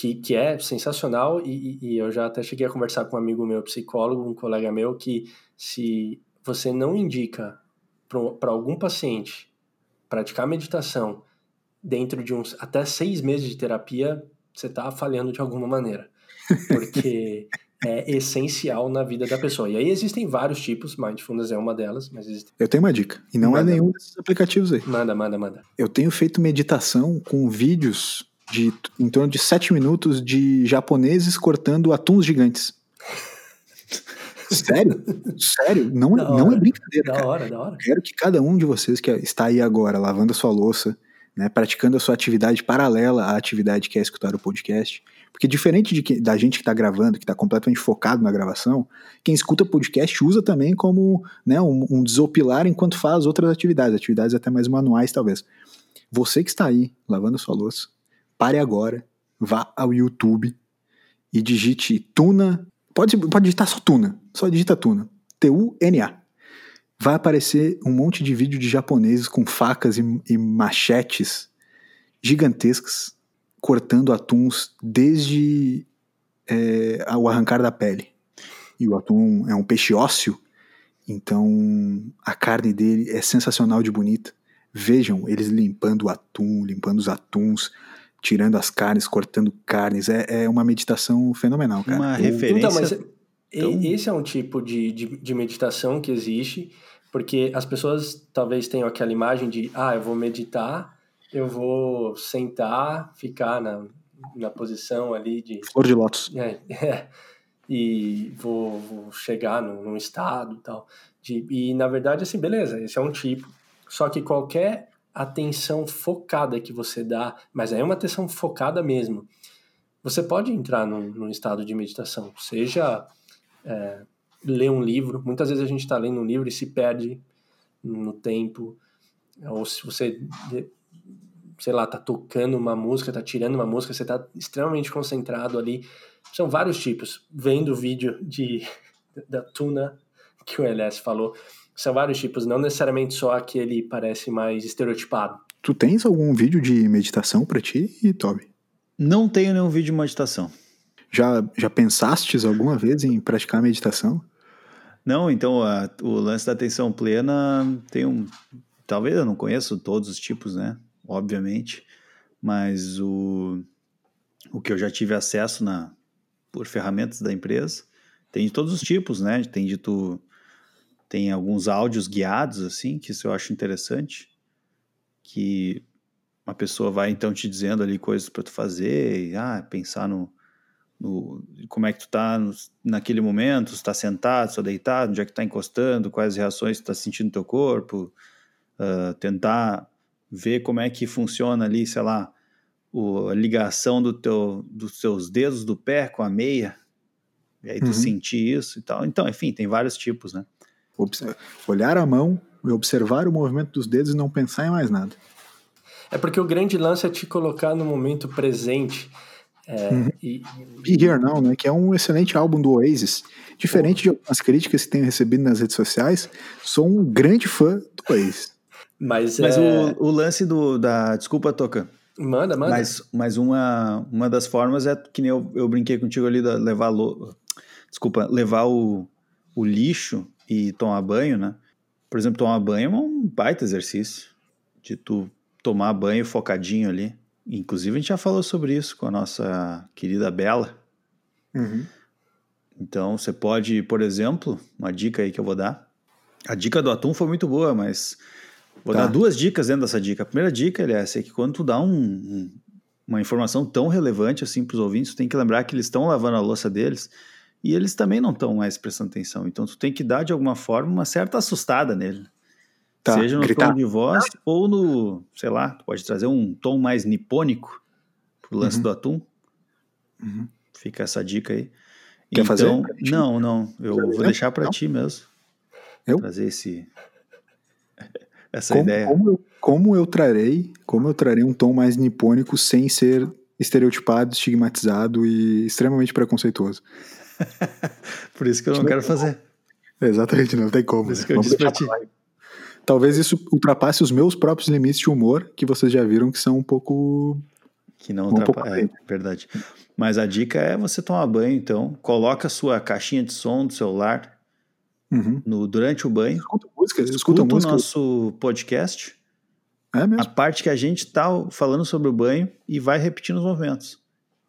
Que é sensacional, e eu já até cheguei a conversar com um amigo meu, psicólogo, um colega meu, que se você não indica para algum paciente praticar meditação dentro de uns até 6 meses de terapia, você está falhando de alguma maneira, porque é essencial na vida da pessoa. E aí existem vários tipos, mindfulness é uma delas, mas existem... Eu tenho uma dica, e não manda, é nenhum desses aplicativos aí. Manda. Eu tenho feito meditação com vídeos... de em torno de 7 minutos de japoneses cortando atuns gigantes. Sério, não é brincadeira, cara. Da hora. Quero que cada um de vocês que está aí agora, lavando a sua louça, né, praticando a sua atividade paralela à atividade que é escutar o podcast, Porque diferente da gente que tá gravando, que tá completamente focado na gravação, quem escuta podcast usa também como, né, um desopilar enquanto faz outras atividades, atividades até mais manuais talvez. Você que está aí lavando a sua louça, pare agora, vá ao YouTube e digite Tuna, pode digitar só Tuna, só digita Tuna, T-U-N-A. Vai aparecer um monte de vídeo de japoneses com facas e machetes gigantescas cortando atuns desde o arrancar da pele. E o atum é um peixe ósseo, então a carne dele é sensacional de bonita. Vejam eles limpando o atum, limpando os atuns, tirando as carnes, cortando carnes. É uma meditação fenomenal, cara. Uma referência... Então, mas esse é um tipo de meditação que existe, porque as pessoas talvez tenham aquela imagem de eu vou meditar... Eu vou sentar, ficar na posição ali de... Flor de lótus. E vou chegar num estado e tal. E, na verdade, assim, beleza, esse é um tipo. Só que qualquer atenção focada que você dá, mas aí é uma atenção focada mesmo, você pode entrar num estado de meditação. Seja ler um livro. Muitas vezes a gente está lendo um livro e se perde no tempo. Ou se você... sei lá, tá tocando uma música, tá tirando uma música, você tá extremamente concentrado ali. São vários tipos. Vendo o vídeo da tuna que o Elias falou, são vários tipos, não necessariamente só aquele parece mais estereotipado. Tu tens algum vídeo de meditação pra ti, Toby? Não tenho nenhum vídeo de meditação. Já pensastes alguma vez em praticar meditação? Não, então o lance da atenção plena tem talvez eu não conheço todos os tipos, né? Obviamente, mas o que eu já tive acesso por ferramentas da empresa, tem de todos os tipos, né? Tem alguns áudios guiados, assim, que isso eu acho interessante, que uma pessoa vai então te dizendo ali coisas para tu fazer, pensar no como é que tu tá naquele momento, se tá sentado, se tá deitado, onde é que tá encostando, quais reações tu tá sentindo no teu corpo, tentar... ver como é que funciona ali, sei lá, a ligação dos seus dedos do pé com a meia, e aí tu sentir isso e tal. Então, enfim, tem vários tipos, né? Olhar a mão, observar o movimento dos dedos e não pensar em mais nada. É porque o grande lance é te colocar no momento presente. Be Here Now, né? Que é um excelente álbum do Oasis. Diferente de algumas críticas que tenho recebido nas redes sociais, sou um grande fã do Oasis. Mas o lance da... Desculpa, Toca. Manda. Mas uma das formas é que nem eu brinquei contigo ali, levar o lixo e tomar banho, né? Por exemplo, tomar banho é um baita exercício. De tu tomar banho focadinho ali. Inclusive, a gente já falou sobre isso com a nossa querida Bela. Uhum. Então, você pode, por exemplo, uma dica aí que eu vou dar. A dica do atum foi muito boa, mas... Vou dar duas dicas dentro dessa dica. A primeira dica, aliás, é que quando tu dá uma informação tão relevante assim para os ouvintes, tu tem que lembrar que eles estão lavando a louça deles e eles também não estão mais prestando atenção. Então, tu tem que dar, de alguma forma, uma certa assustada nele. Tá. Seja no tom de voz ou no, sei lá, tu pode trazer um tom mais nipônico pro lance do atum. Uhum. Fica essa dica aí. Quer fazer? Não. Eu vou deixar para ti mesmo. Eu? Trazer essa ideia. Como eu trarei um tom mais nipônico sem ser estereotipado, estigmatizado e extremamente preconceituoso? Por isso que eu não quero fazer. Exatamente, não tem como. Por isso que eu disse pra ti. Talvez isso ultrapasse os meus próprios limites de humor, que vocês já viram que são um pouco... Que não ultrapassa, é verdade. Mas a dica é você tomar banho, então. Coloca a sua caixinha de som do celular... durante o banho. Escuta o nosso podcast. É mesmo? A parte que a gente tá falando sobre o banho e vai repetindo os movimentos.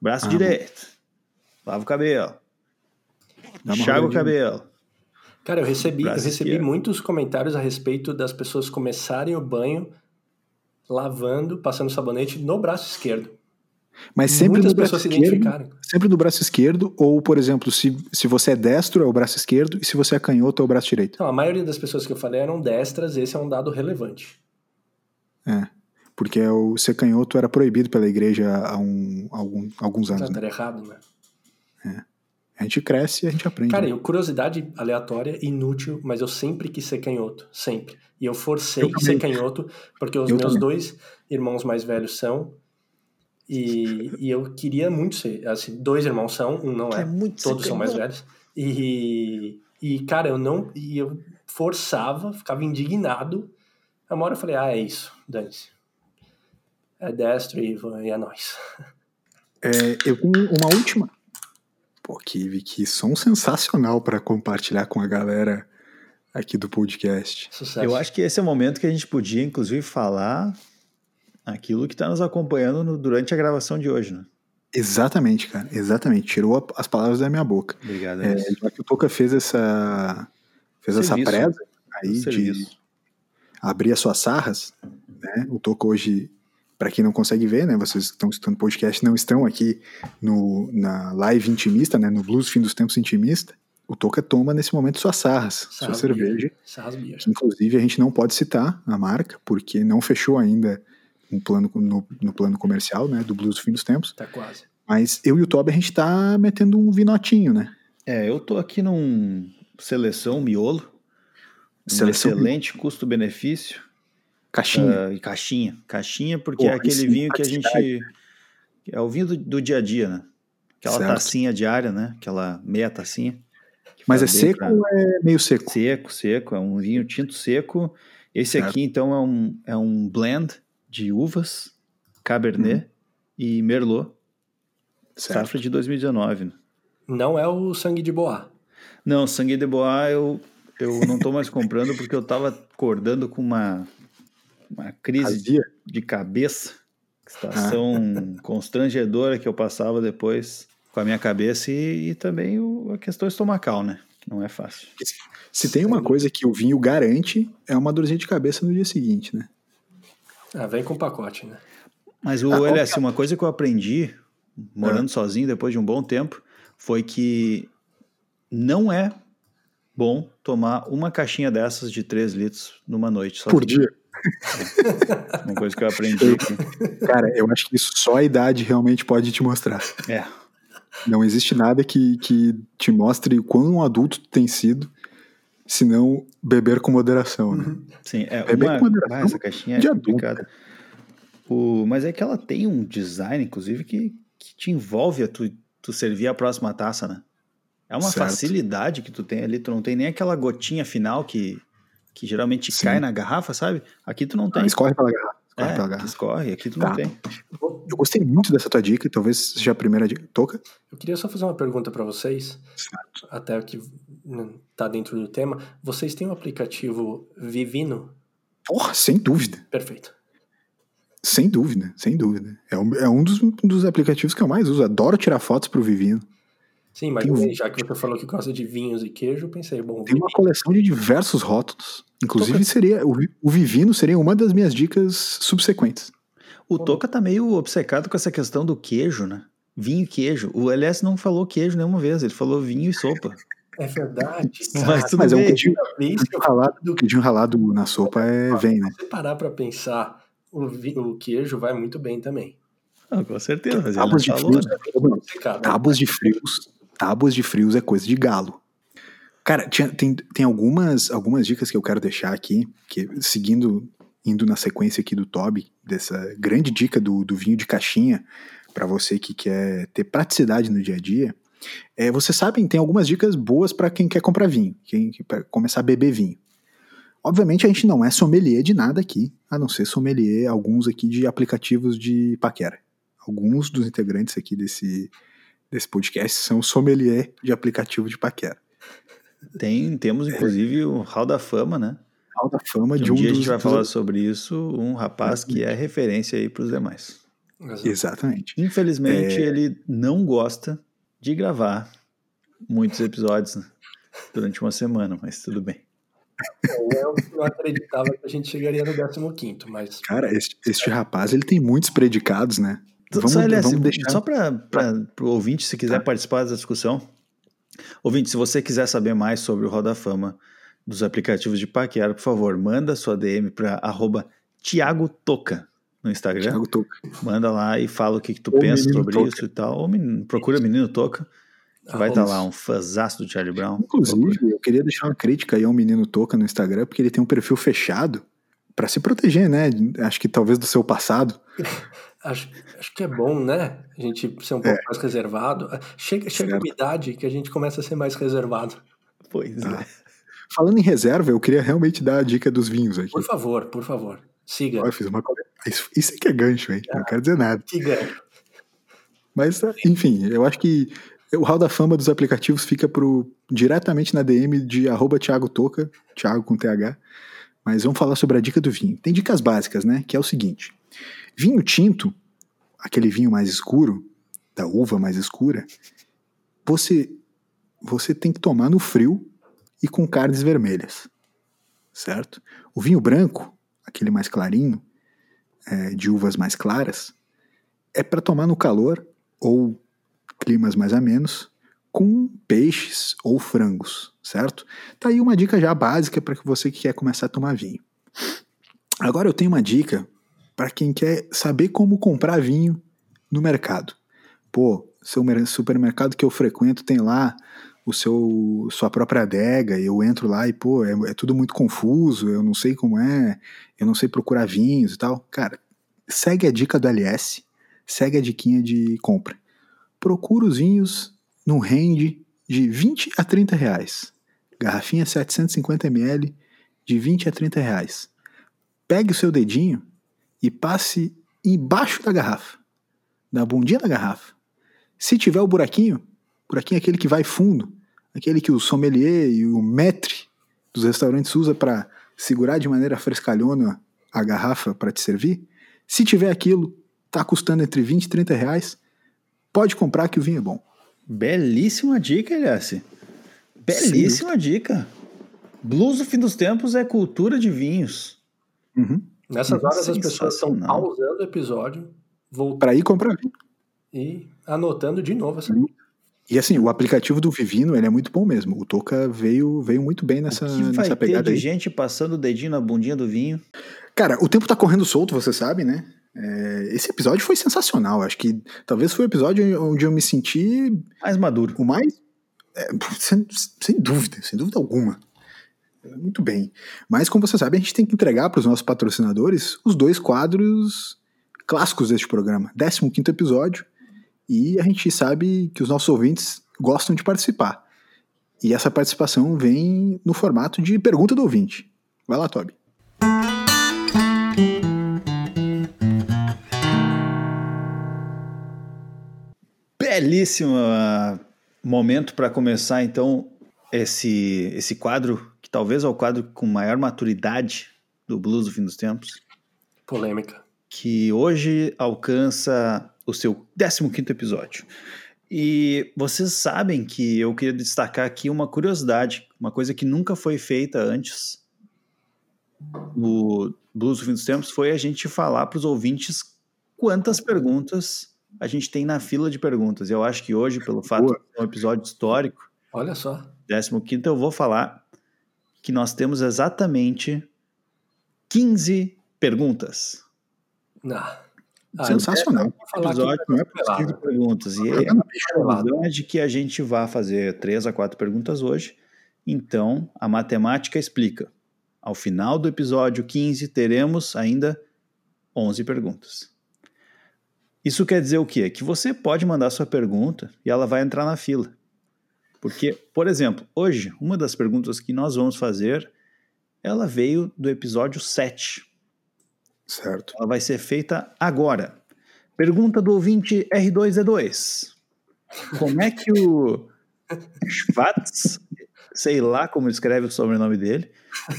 Braço direito. Lava o cabelo. Enxaga o cabelo. Cara, eu recebi muitos comentários a respeito das pessoas começarem o banho lavando, passando sabonete no braço esquerdo. Mas sempre do braço esquerdo, ou, por exemplo, se você é destro, é o braço esquerdo, e se você é canhoto, é o braço direito. Não, a maioria das pessoas que eu falei eram destras, esse é um dado relevante. porque o ser canhoto era proibido pela igreja há alguns anos. Era errado, né? É. A gente cresce e a gente aprende. Cara, né? Curiosidade aleatória, inútil, mas eu sempre quis ser canhoto, sempre. E eu forcei ser canhoto, porque os meus dois irmãos mais velhos são, e eu queria muito ser. Assim, dois irmãos são, um não é, todos são mais velhos. E cara, eu forçava, ficava indignado. Uma hora eu falei, é isso, dane-se. É destro e é nóis. Eu tenho uma última. Pô, que som sensacional para compartilhar com a galera aqui do podcast. Sucesso. Eu acho que esse é o momento que a gente podia, inclusive, falar aquilo que está nos acompanhando durante a gravação de hoje, né? Exatamente, cara. Exatamente. Tirou as palavras da minha boca. Obrigado. Já que o Toca fez essa preza aí de abrir as suas sarras, né? O Toca hoje... Para quem não consegue ver, né, vocês que estão escutando podcast não estão aqui na live intimista, né, no Blues Fim dos Tempos intimista, o Toca toma nesse momento suas sarras, sua cerveja. Que, inclusive, a gente não pode citar a marca, porque não fechou ainda no plano comercial, né, do Blues do Fim dos Tempos. Tá quase. Mas eu e o Toby, a gente tá metendo um vinotinho, né? Eu tô aqui num seleção miolo, excelente custo-benefício. Caixinha. Caixinha, porque é aquele vinho que a gente... É o vinho do dia a dia, né? Aquela tacinha diária, né? Aquela meia tacinha. Mas é seco ou é meio seco? Seco. É um vinho tinto seco. Esse aqui, então, é um blend de uvas, Cabernet e Merlot. Safra de 2019. Né? Não é o Sangue de Boá. Não, Sangue de Boá eu não tô mais comprando porque eu tava acordando com uma crise de cabeça, situação constrangedora que eu passava depois com a minha cabeça e também a questão estomacal, né? Não é fácil. Se tem uma coisa que o vinho garante, é uma dorzinha de cabeça no dia seguinte, né? Vem com pacote, né? Mas, Elias, uma coisa que eu aprendi morando sozinho depois de um bom tempo foi que não é bom tomar uma caixinha dessas de 3 litros numa noite. Sozinho. Por dia. Uma coisa que eu aprendi aqui. Cara, eu acho que isso só a idade realmente pode te mostrar. Não existe nada que te mostre o quão um adulto tem sido, senão beber com moderação, né? Sim, beber com moderação. Essa caixinha é complicada. Mas é que ela tem um design, inclusive, que te envolve a tu servir a próxima taça, né? É uma facilidade que tu tem ali, tu não tem nem aquela gotinha final que geralmente cai na garrafa, sabe? Aqui tu não tem. Escorre pela garrafa. Escorre, aqui tu não tem. Eu gostei muito dessa tua dica, talvez seja a primeira dica. Toca? Eu queria só fazer uma pergunta pra vocês, até que tá dentro do tema. Vocês têm um aplicativo Vivino? Porra, sem dúvida. Perfeito. Sem dúvida. É um dos aplicativos que eu mais uso. Adoro tirar fotos pro Vivino. Sim, mas já que você falou que gosta de vinhos e queijo, eu pensei, bom... Tem uma coleção de diversos rótulos. Inclusive, o Vivino seria uma das minhas dicas subsequentes. O Toca tá meio obcecado com essa questão do queijo, né? Vinho e queijo. O LS não falou queijo nenhuma vez, ele falou vinho e sopa. É verdade. Mas é um queijinho ralado na sopa vem, né? Se você parar pra pensar, o queijo vai muito bem também. Ah, com certeza. Mas tábuas de frios é coisa de galo. Cara, tem algumas dicas que eu quero deixar aqui, indo na sequência aqui do Toby, dessa grande dica do vinho de caixinha, para você que quer ter praticidade no dia a dia. Vocês sabem, tem algumas dicas boas para quem quer comprar vinho, para começar a beber vinho. Obviamente a gente não é sommelier de nada aqui, a não ser sommelier, alguns aqui de aplicativos de paquera. Alguns dos integrantes aqui desse podcast são sommelier de aplicativo de paquera. Temos, inclusive, o Hall da Fama, né? Hall da Fama de um dia a gente vai falar sobre isso, um rapaz que é referência aí para os demais. Exatamente. Infelizmente, ele não gosta de gravar muitos episódios, né, durante uma semana, mas tudo bem. Eu não acreditava que a gente chegaria no 15º, mas... Cara, este rapaz, ele tem muitos predicados, né? Vamos deixar... Só para o ouvinte, se quiser participar da discussão. Ouvinte, se você quiser saber mais sobre o Roda Fama dos aplicativos de paquera, por favor, manda sua DM para @TiagoToca. no Instagram. Tiago Toca. Manda lá e fala o que tu pensa sobre Toca. Isso e tal. Ou procura Menino Toca, que vai estar lá, um fãzaço do Charlie Brown. Inclusive, eu queria deixar uma crítica aí ao Menino Toca no Instagram, porque ele tem um perfil fechado pra se proteger, né? Acho que talvez do seu passado. Acho que é bom, né? A gente ser um pouco mais reservado. Chega uma idade que a gente começa a ser mais reservado. Pois é. Falando em reserva, eu queria realmente dar a dica dos vinhos aqui. Por favor. Siga. Eu fiz uma... Isso aqui é gancho, hein? Não quero dizer nada. Que gancho. Mas, enfim, eu acho que o hall da fama dos aplicativos fica diretamente na DM de @Tiago Toca, Tiago com TH. Mas vamos falar sobre a dica do vinho. Tem dicas básicas, né? Que é o seguinte... Vinho tinto, aquele vinho mais escuro, da uva mais escura, você tem que tomar no frio e com carnes vermelhas, certo? O vinho branco, aquele mais clarinho, de uvas mais claras, é para tomar no calor ou climas mais amenos com peixes ou frangos, certo? Tá aí uma dica já básica para você que quer começar a tomar vinho. Agora eu tenho uma dica... para quem quer saber como comprar vinho no mercado. Pô, seu supermercado que eu frequento tem lá sua própria adega, eu entro lá e, pô, é tudo muito confuso, eu não sei como é, eu não sei procurar vinhos e tal. Cara, segue a dica do LS, segue a diquinha de compra. Procura os vinhos num range de 20 a 30 reais. Garrafinha 750ml de 20 a 30 reais. Pegue o seu dedinho e passe embaixo da garrafa, na bundinha da garrafa. Se tiver o buraquinho é aquele que vai fundo, aquele que o sommelier e o maître dos restaurantes usa para segurar de maneira frescalhona a garrafa para te servir, se tiver aquilo, tá custando entre 20 e 30 reais, pode comprar que o vinho é bom. Belíssima dica, Elias. Belíssima dica. Blues do Fim dos Tempos é cultura de vinhos. Uhum. Nessas horas as pessoas estão pausando o episódio para ir comprar vinho e anotando de novo essa dica. E assim, o aplicativo do Vivino, ele é muito bom mesmo. O Toca veio muito bem nessa pegada aí. Gente passando o dedinho na bundinha do vinho. Cara, o tempo tá correndo solto, você sabe, né? Esse episódio foi sensacional. Acho que talvez foi o episódio onde eu me senti... mais maduro. O mais... sem dúvida alguma. Muito bem, mas como você sabe, a gente tem que entregar para os nossos patrocinadores os dois quadros clássicos deste programa, 15º episódio, e a gente sabe que os nossos ouvintes gostam de participar, e essa participação vem no formato de pergunta do ouvinte. Vai lá, Toby. Belíssimo momento para começar então esse quadro, que talvez é o quadro com maior maturidade do Blues do Fim dos Tempos. Polêmica. Que hoje alcança o seu 15º episódio. E vocês sabem que eu queria destacar aqui uma curiosidade, uma coisa que nunca foi feita antes do Blues do Fim dos Tempos, foi a gente falar para os ouvintes quantas perguntas a gente tem na fila de perguntas. Eu acho que hoje, pelo fato de ser um episódio histórico, olha só, 15º, eu vou falar que nós temos exatamente 15 perguntas. Sensacional. O episódio não é para 15 perguntas. E é uma verdade que a gente vai fazer 3 a 4 perguntas hoje. Então, a matemática explica. Ao final do episódio 15, teremos ainda 11 perguntas. Isso quer dizer o quê? Que você pode mandar sua pergunta e ela vai entrar na fila. Porque, por exemplo, hoje, uma das perguntas que nós vamos fazer, ela veio do episódio 7. Certo. Ela vai ser feita agora. Pergunta do ouvinte R2E2. Como é que o Schwartz, sei lá como escreve o sobrenome dele,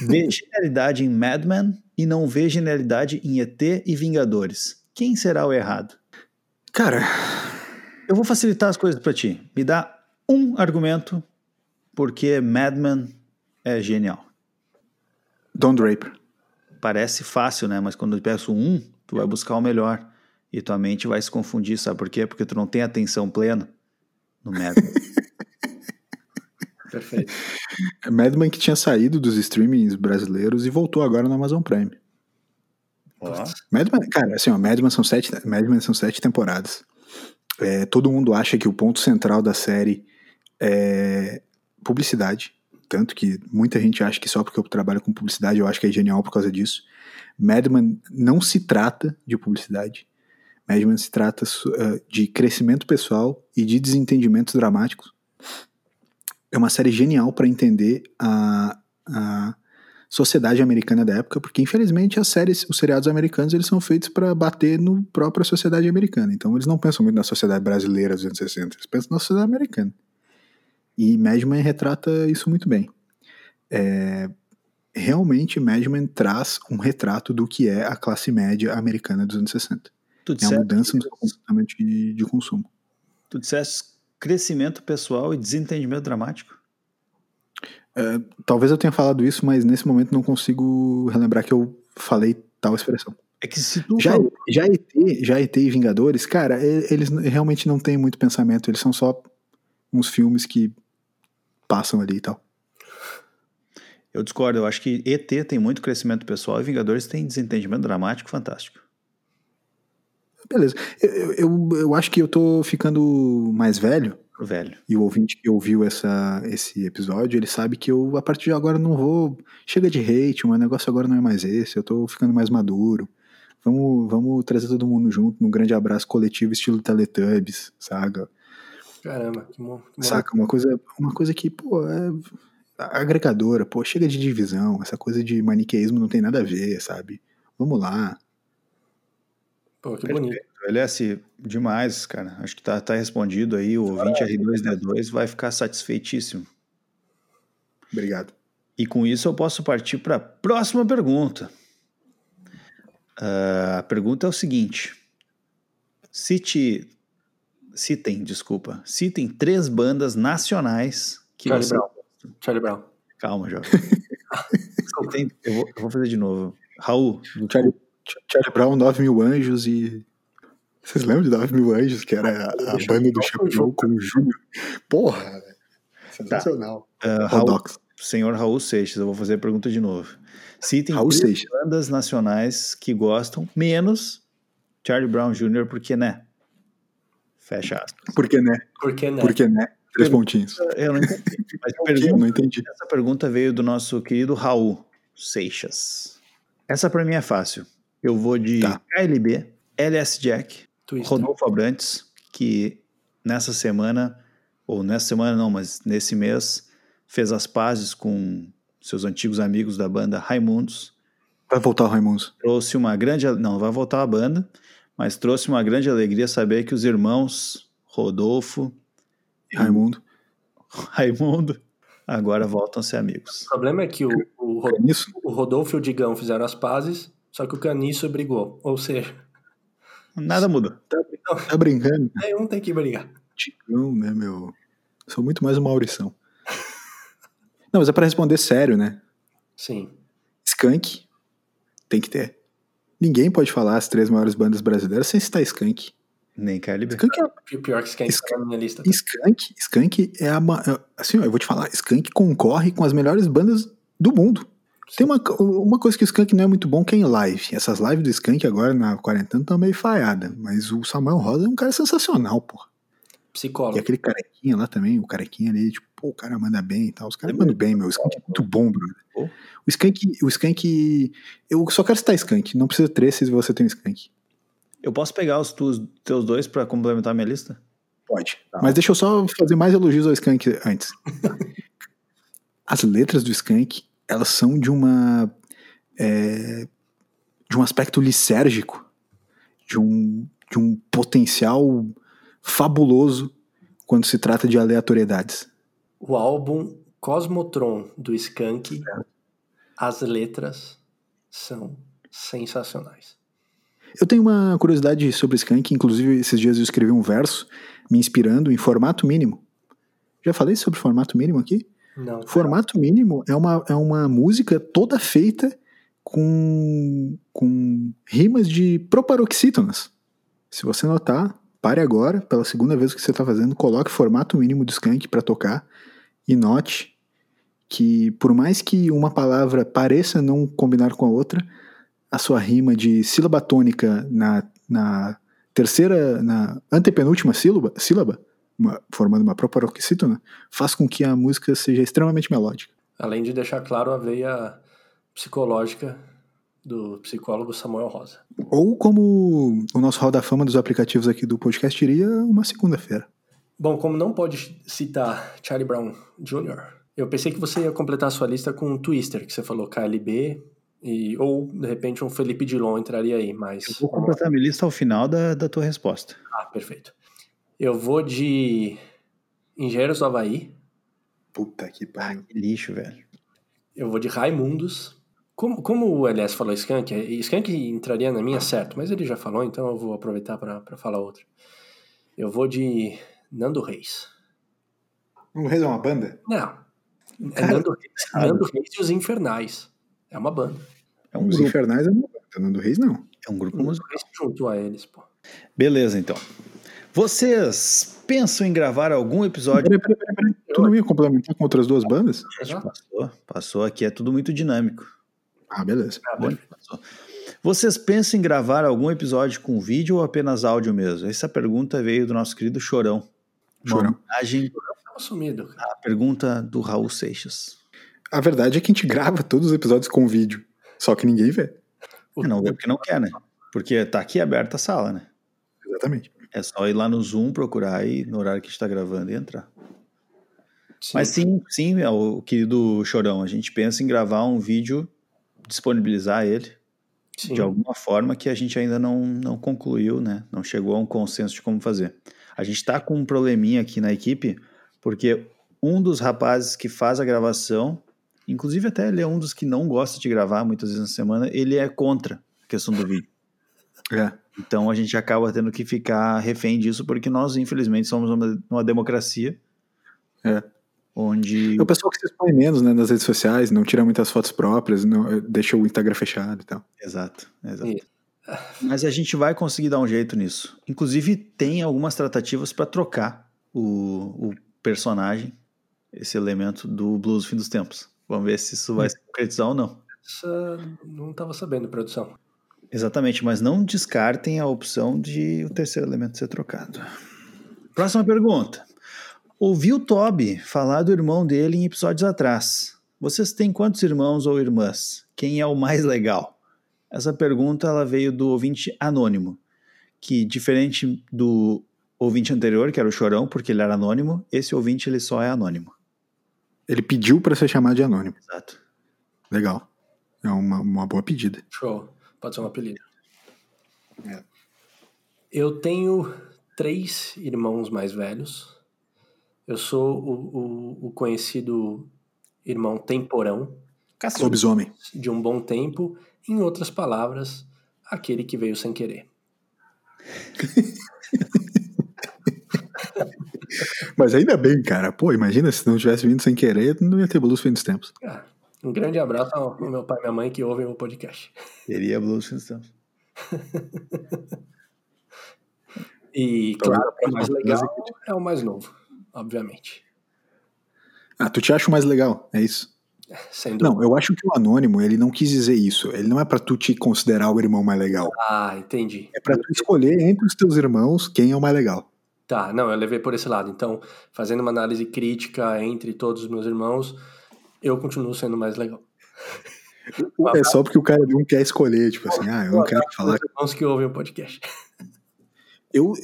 vê genialidade em Mad Men e não vê genialidade em ET e Vingadores? Quem será o errado? Cara, eu vou facilitar as coisas pra ti. Me dá um argumento porque Mad Men é genial. Don Draper. Parece fácil, né? Mas quando eu peço tu vai buscar o melhor. E tua mente vai se confundir, sabe por quê? Porque tu não tem atenção plena no Mad Men. Perfeito. Mad Men que tinha saído dos streamings brasileiros e voltou agora no Amazon Prime. Mad Men, cara, assim, ó, Mad Men são sete temporadas. É, todo mundo acha que o ponto central da série é publicidade. Tanto que muita gente acha que só porque eu trabalho com publicidade eu acho que é genial por causa disso. Mad Men não se trata de publicidade. Mad Men se trata de crescimento pessoal e de desentendimentos dramáticos. É uma série genial para entender a sociedade americana da época, porque infelizmente as séries, os seriados americanos, eles são feitos para bater na própria sociedade americana. Então eles não pensam muito na sociedade brasileira dos anos 60, eles pensam na sociedade americana. E Mad Men retrata isso muito bem. Realmente Mad Men traz um retrato do que é a classe média americana dos anos 60. É uma mudança no comportamento de consumo. Tu disseste crescimento pessoal e desentendimento dramático? Talvez eu tenha falado isso, mas nesse momento não consigo relembrar que eu falei tal expressão. É que se tu ET e Vingadores, cara, eles realmente não têm muito pensamento, eles são só uns filmes que passam ali e tal. Eu discordo, eu acho que ET tem muito crescimento pessoal e Vingadores tem desentendimento dramático fantástico. Beleza, eu acho que eu tô ficando mais velho. E o ouvinte que ouviu esse episódio, ele sabe que eu, a partir de agora, não vou... Chega de hate, o meu negócio agora não é mais esse, eu tô ficando mais maduro. Vamos trazer todo mundo junto num grande abraço coletivo, estilo Teletubbies, saca? Caramba, que bom. Saca, uma coisa que, pô, é agregadora, pô, chega de divisão, essa coisa de maniqueísmo não tem nada a ver, sabe? Vamos lá. Pô, que bonito. LS, demais, cara. Acho que tá respondido aí. O ouvinte R2D2 vai ficar satisfeitíssimo. Obrigado. E com isso eu posso partir para a próxima pergunta. A pergunta é o seguinte. Citem três bandas nacionais que Charlie Brown. Calma, jovem. Eu vou fazer de novo. Raul. Charlie Brown, 9 Mil Anjos e... Vocês lembram de 9 Mil Anjos? Que era a banda do Chapéu com o Júnior. Porra! Sensacional. Tá. Senhor Raul Seixas, eu vou fazer a pergunta de novo. Citem três bandas nacionais que gostam, menos Charlie Brown Jr., porque né? Fecha aspas. Porque né? Três pontinhos. Eu não entendi. Mas essa pergunta veio do nosso querido Raul Seixas. Essa pra mim é fácil. Eu vou de KLB, LS Jack, Twister. Rodolfo Abrantes, que nesse mês, fez as pazes com seus antigos amigos da banda Raimundos. Vai voltar o Raimundos. Não, vai voltar a banda, mas trouxe uma grande alegria saber que os irmãos Rodolfo e Raimundo agora voltam a ser amigos. O problema é que o Rodolfo e o Digão fizeram as pazes, só que o Caniço brigou. Ou seja... Nada muda. Tá brincando? Um tem que brigar. Digão, né, meu? Sou muito mais o Maurição. Não, mas é pra responder sério, né? Sim. Skank tem que ter. Ninguém pode falar as três maiores bandas brasileiras sem citar Skank. Nem KLB. Pior que Skank tá na minha lista. Skank é a... Assim, ó, eu vou te falar. Skank concorre com as melhores bandas do mundo. Tem uma coisa que o Skank não é muito bom, que é em live. Essas lives do Skank agora na quarentena estão meio falhadas, mas o Samuel Rosa é um cara sensacional, porra. Psicólogo. E aquele carequinha lá também, o carequinha ali, tipo, pô, o cara manda bem e tal. Os caras mandam bem, meu. O Skank é muito bom, brother. O Skank... Eu só quero citar Skank. Não precisa três se você tem um Skank. Eu posso pegar os teus dois pra complementar a minha lista? Pode. Tá. Mas deixa eu só fazer mais elogios ao Skank antes. As letras do Skank... elas são de um aspecto lisérgico, de um potencial fabuloso quando se trata de aleatoriedades. O álbum Cosmotron do Skank, as letras são sensacionais. Eu tenho uma curiosidade sobre Skank, inclusive esses dias eu escrevi um verso me inspirando em formato mínimo. Já falei sobre formato mínimo aqui? Não, formato mínimo é uma música toda feita com rimas de proparoxítonas. Se você notar, pare agora, pela segunda vez que você está fazendo, coloque formato mínimo do Skank para tocar e note que por mais que uma palavra pareça não combinar com a outra, a sua rima de sílaba tônica na terceira, na antepenúltima sílaba, formando uma proparoxítona, faz com que a música seja extremamente melódica. Além de deixar claro a veia psicológica do psicólogo Samuel Rosa. Ou, como o nosso Hall da Fama dos aplicativos aqui do podcast diria, uma segunda-feira. Bom, como não pode citar Charlie Brown Jr., eu pensei que você ia completar a sua lista com um Twister, que você falou KLB, ou, de repente, um Felipe Dilon entraria aí, mas... Eu vou completar a minha lista ao final da tua resposta. Ah, perfeito. Eu vou de Engenheiros do Havaí. Puta que pariu. Que lixo, velho. Eu vou de Raimundos. Como o Elias falou Skank entraria na minha, certo, mas ele já falou, então eu vou aproveitar para falar outra. Eu vou de Nando Reis. Nando Reis é uma banda? Não. É Nando Reis e os Infernais. É uma banda. Os Infernais é uma banda, Nando Reis não. É um grupo musical. Nando Reis juntou a eles, pô. Beleza, então. Vocês pensam em gravar algum episódio... Peraí. Tu não ia complementar com outras duas bandas? Passou aqui, é tudo muito dinâmico. Ah, beleza. Vocês pensam em gravar algum episódio com vídeo ou apenas áudio mesmo? Essa pergunta veio do nosso querido Chorão. Chorão. A pergunta do Raul Seixas. A verdade é que a gente grava todos os episódios com vídeo, só que ninguém vê. Não vê porque não quer, né? Porque tá aqui aberta a sala, né? Exatamente. É só ir lá no Zoom, procurar e no horário que a gente tá gravando e entrar. Sim. Mas sim, meu querido Chorão, a gente pensa em gravar um vídeo, disponibilizar ele, sim, de alguma forma que a gente ainda não concluiu, né? Não chegou a um consenso de como fazer. A gente tá com um probleminha aqui na equipe, porque um dos rapazes que faz a gravação, inclusive até ele é um dos que não gosta de gravar muitas vezes na semana, ele é contra a questão do vídeo. É. Então a gente acaba tendo que ficar refém disso, porque nós, infelizmente, somos uma democracia. É. Onde... O pessoal que se expõe menos, né, nas redes sociais, não tira muitas fotos próprias, não, deixa o Instagram fechado e tal. Exato. E... Mas a gente vai conseguir dar um jeito nisso. Inclusive tem algumas tratativas para trocar o personagem, esse elemento do Blues do Fim dos Tempos. Vamos ver se isso vai se concretizar ou não. Não estava sabendo, produção. Exatamente, mas não descartem a opção de o terceiro elemento ser trocado. Próxima pergunta. Ouvi o Toby falar do irmão dele em episódios atrás. Vocês têm quantos irmãos ou irmãs? Quem é o mais legal? Essa pergunta ela veio do ouvinte anônimo, que diferente do ouvinte anterior, que era o Chorão, porque ele era anônimo, esse ouvinte ele só é anônimo. Ele pediu para ser chamado de anônimo. Exato. Legal. É uma boa pedida. Show. Pode ser um apelido. É. Eu tenho 3 irmãos mais velhos. Eu sou o conhecido irmão temporão. Lobisomem. De um bom tempo. Em outras palavras, aquele que veio sem querer. Mas ainda bem, cara. Pô, imagina se não tivesse vindo sem querer, não ia ter Blues Fim dos Tempos. Ah, um grande abraço ao meu pai e minha mãe que ouvem o podcast. Seria Blues Fim dos Tempos. E, claro, o mais legal é o mais novo. Obviamente. Ah, tu te acha o mais legal, é isso? Sem dúvida. Não, eu acho que o anônimo, ele não quis dizer isso. Ele não é pra tu te considerar o irmão mais legal. Ah, entendi. É pra tu escolher entre os teus irmãos quem é o mais legal. Tá, não, eu levei por esse lado. Então, fazendo uma análise crítica entre todos os meus irmãos, eu continuo sendo mais legal. É só porque o cara não quer escolher, tipo assim, eu não quero falar... Os irmãos que ouvem o podcast. Eu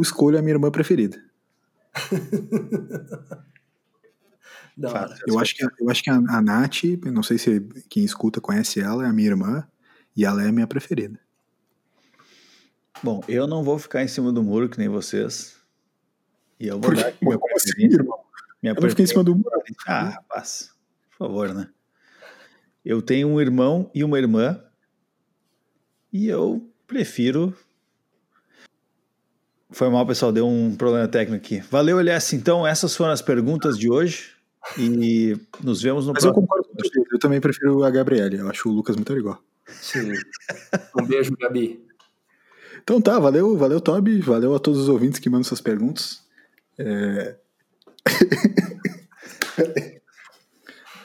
escolho a minha irmã preferida. Eu acho que a Nath, não sei se quem escuta conhece ela, é a minha irmã e ela é a minha preferida. Bom, eu não vou ficar em cima do muro que nem vocês. E eu vou dar aqui minha preferência. Assim, eu não fiquei em cima do muro. Ah, rapaz, por favor, né? Eu tenho um irmão e uma irmã e eu prefiro... Foi mal, pessoal, deu um problema técnico aqui. Valeu, Elias. Então, essas foram as perguntas de hoje e nos vemos no próximo. Mas eu concordo com você. Eu também prefiro a Gabriele. Eu acho o Lucas muito igual. Sim. Um beijo, Gabi. Então tá, valeu, Toby. Valeu a todos os ouvintes que mandam suas perguntas.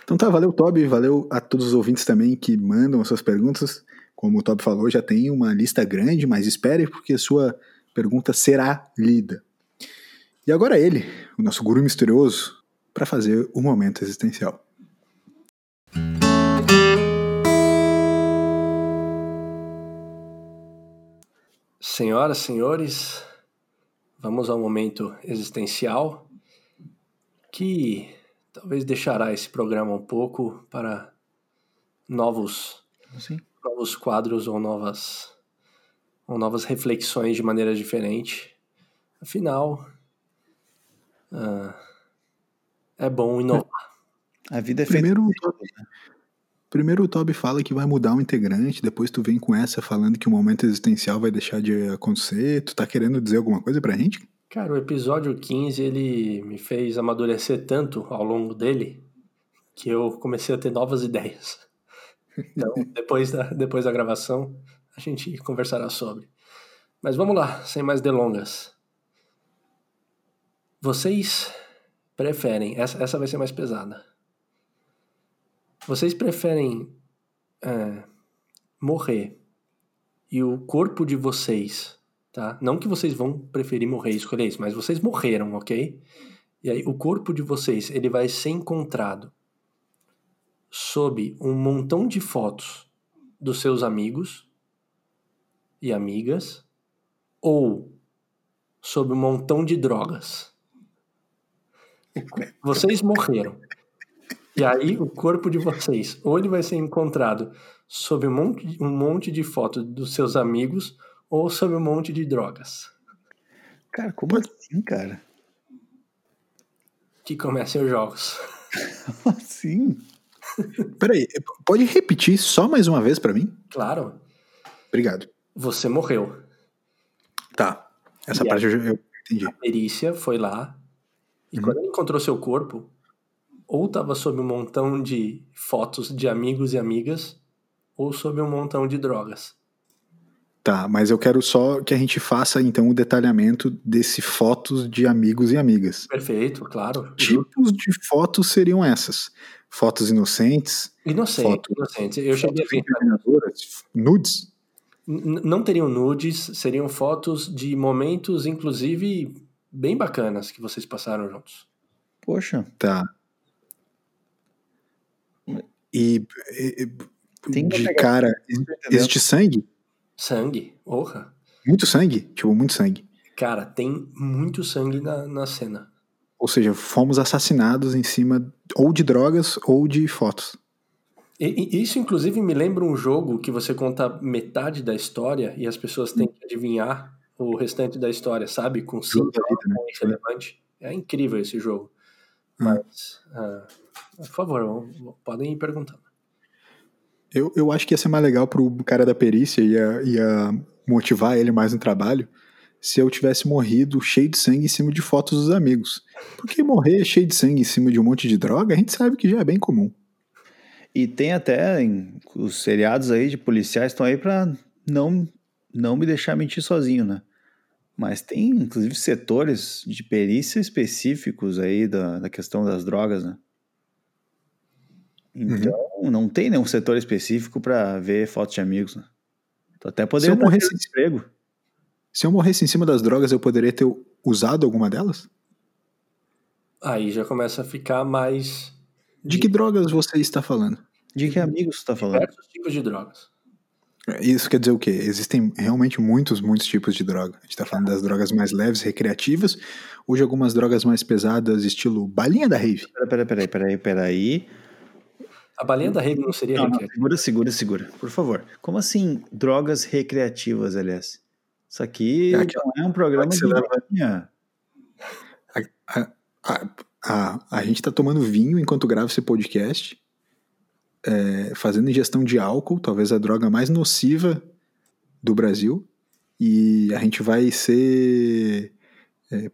Então tá, valeu Toby, valeu a todos os ouvintes também que mandam as suas perguntas. Como o Toby falou, já tem uma lista grande, mas espere porque a sua pergunta será lida. E agora ele, o nosso guru misterioso, para fazer o momento existencial. Senhoras, senhores, vamos ao momento existencial que talvez deixará esse programa um pouco para novos quadros ou novas reflexões de maneira diferente. Afinal, é bom inovar. A vida é feita. Primeiro o Toby fala que vai mudar o integrante, depois tu vem com essa falando que o momento existencial vai deixar de acontecer. Tu tá querendo dizer alguma coisa pra gente? Cara, o episódio 15, ele me fez amadurecer tanto ao longo dele que eu comecei a ter novas ideias. Então, depois da gravação, a gente conversará sobre. Mas vamos lá, sem mais delongas. Vocês preferem... Essa vai ser mais pesada. Vocês preferem morrer e o corpo de vocês, tá? Não que vocês vão preferir morrer e escolher isso, mas vocês morreram, ok? E aí o corpo de vocês, ele vai ser encontrado sob um montão de fotos dos seus amigos e amigas ou sob um montão de drogas. Vocês morreram. E aí, o corpo de vocês, ou ele vai ser encontrado sob um monte de fotos dos seus amigos ou sob um monte de drogas. Cara, como assim, cara? Que comecem os jogos. Assim? Peraí, pode repetir só mais uma vez pra mim? Claro. Obrigado. Você morreu. Tá. Essa e parte eu entendi. A perícia foi lá e quando ele encontrou seu corpo... ou estava sob um montão de fotos de amigos e amigas, ou sob um montão de drogas. Tá, mas eu quero só que a gente faça, então, o detalhamento desse fotos de amigos e amigas. Perfeito, claro. Tipos de fotos seriam essas? Fotos inocentes? Inocentes. Eu cheguei a ver. Nudes? Não teriam nudes, seriam fotos de momentos, inclusive, bem bacanas que vocês passaram juntos. Poxa. Tá. De cara, existe sangue? Sangue, porra. Muito sangue? Tipo, muito sangue. Cara, tem muito sangue na cena. Ou seja, fomos assassinados em cima ou de drogas ou de fotos. E isso, inclusive, me lembra um jogo que você conta metade da história e as pessoas têm que adivinhar o restante da história, sabe? Com sangue, relevante. É incrível esse jogo. Mas... por favor, podem ir perguntando. Eu acho que ia ser mais legal pro cara da perícia, ia motivar ele mais no trabalho, se eu tivesse morrido cheio de sangue em cima de fotos dos amigos. Porque morrer cheio de sangue em cima de um monte de droga, a gente sabe que já é bem comum. E tem até os seriados aí de policiais estão aí pra não me deixar mentir sozinho, né? Mas tem, inclusive, setores de perícia específicos aí da questão das drogas, né? Então, não tem nenhum setor específico pra ver fotos de amigos, né? Então, até poderia ter um emprego. Se eu morresse em cima das drogas, eu poderia ter usado alguma delas? Aí já começa a ficar mais... De que drogas você está falando? De que amigos você está falando? Diversos tipos de drogas. Isso quer dizer o quê? Existem realmente muitos tipos de droga. A gente está falando das drogas mais leves, recreativas, hoje algumas drogas mais pesadas, estilo balinha da rave. Peraí. A balinha da rave não seria recreativa? Segura, por favor. Como assim, drogas recreativas, aliás? Isso aqui não é um programa de balinha. A gente tá tomando vinho enquanto grava esse podcast, fazendo ingestão de álcool, talvez a droga mais nociva do Brasil, e a gente vai ser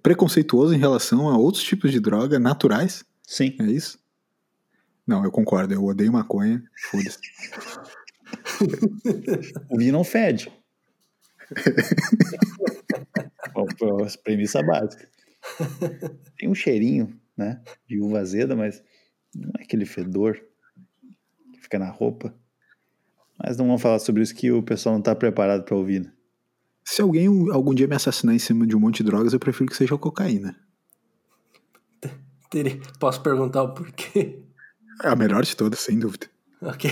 preconceituoso em relação a outros tipos de droga naturais. Sim. É isso? Não, eu concordo, eu odeio maconha, foda-se. O vinho não fede. Premissa básica. Tem um cheirinho, né, de uva azeda, mas Não é aquele fedor que fica na roupa. Mas não vamos falar sobre isso que o pessoal não está preparado para ouvir, né? Se alguém algum dia me assassinar em cima de um monte de drogas, eu prefiro que seja cocaína. Posso perguntar o porquê? É a melhor de todas, sem dúvida. Ok.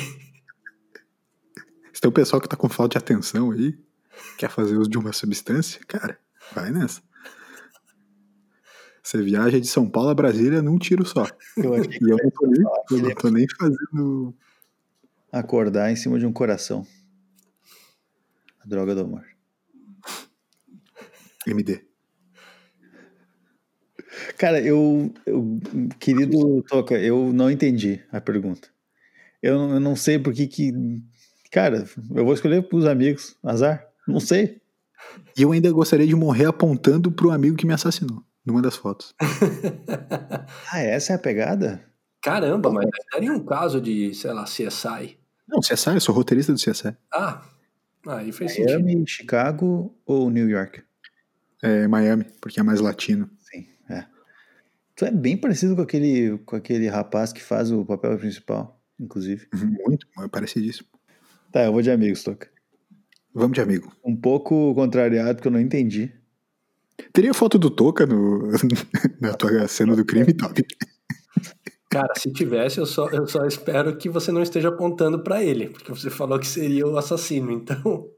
Se tem o pessoal que tá com falta de atenção aí, quer fazer uso de uma substância, cara, vai nessa. Você viaja de São Paulo a Brasília num tiro só. Eu não tô nem fazendo... Acordar em cima de um coração. A droga do amor. MD. Cara, querido Toca, eu não entendi a pergunta. Eu não sei por que... Cara, eu vou escolher pros amigos. Azar? Não sei. E eu ainda gostaria de morrer apontando pro amigo que me assassinou, numa das fotos. Ah, essa é a pegada? Caramba, mas daria um caso de, sei lá, CSI. Não, CSI, eu sou roteirista do CSI. Ah, aí fez sentido. Miami, Chicago ou New York? É, Miami, porque é mais latino. Sim, é. Tu é bem parecido com aquele rapaz que faz o papel principal, inclusive. Muito, é parecidíssimo. Tá, eu vou de amigos, Toca. Vamos de amigo. Um pouco contrariado, porque eu não entendi. Teria foto do Toca na tua cena do crime, Toby? Cara, se tivesse, eu só espero que você não esteja apontando pra ele, porque você falou que seria o assassino, então...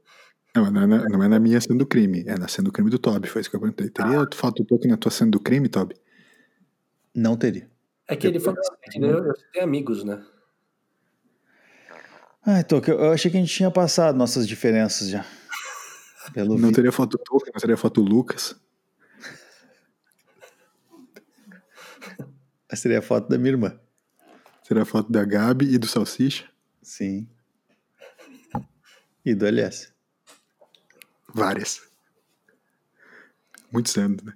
Não é na minha cena do crime, é na cena do crime do Toby, foi isso que eu perguntei. Teria foto do Toca na tua cena do crime, Toby? Não teria. É que ele falou assim, né? Eu tenho amigos, né? Ai, Toca, eu achei que a gente tinha passado nossas diferenças já. Não teria foto do Toca, não teria foto do Lucas. Mas seria a foto da minha irmã. Seria a foto da Gabi e do Salsicha? Sim. E do Elias. Várias. Muitos anos, né?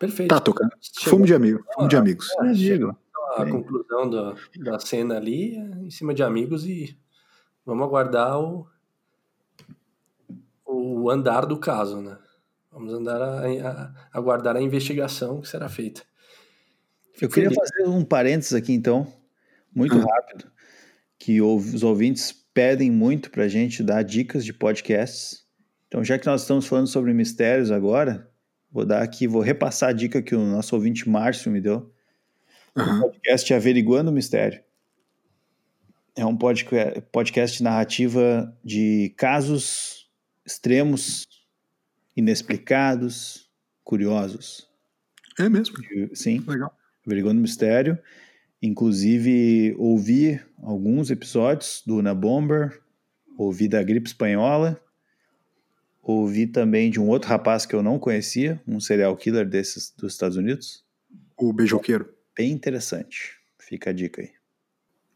Perfeito. Tá, Toca. Fomos de amigos. A conclusão da cena ali em cima de amigos e vamos aguardar o andar do caso, né? Vamos aguardar a investigação que será feita. Eu queria fazer um parênteses aqui, então, muito rápido, que os ouvintes pedem muito pra gente dar dicas de podcasts. Então, já que nós estamos falando sobre mistérios agora, vou repassar a dica que o nosso ouvinte Márcio me deu. Um podcast Averiguando o Mistério. É um podcast narrativa de casos extremos, inexplicados, curiosos. É mesmo? Sim. Legal. Averiguando o Mistério. Inclusive, ouvi alguns episódios do Una Bomber, ouvi da gripe espanhola, ouvi também de um outro rapaz que eu não conhecia, um serial killer desses dos Estados Unidos. O Beijoqueiro. Bem interessante. Fica a dica aí.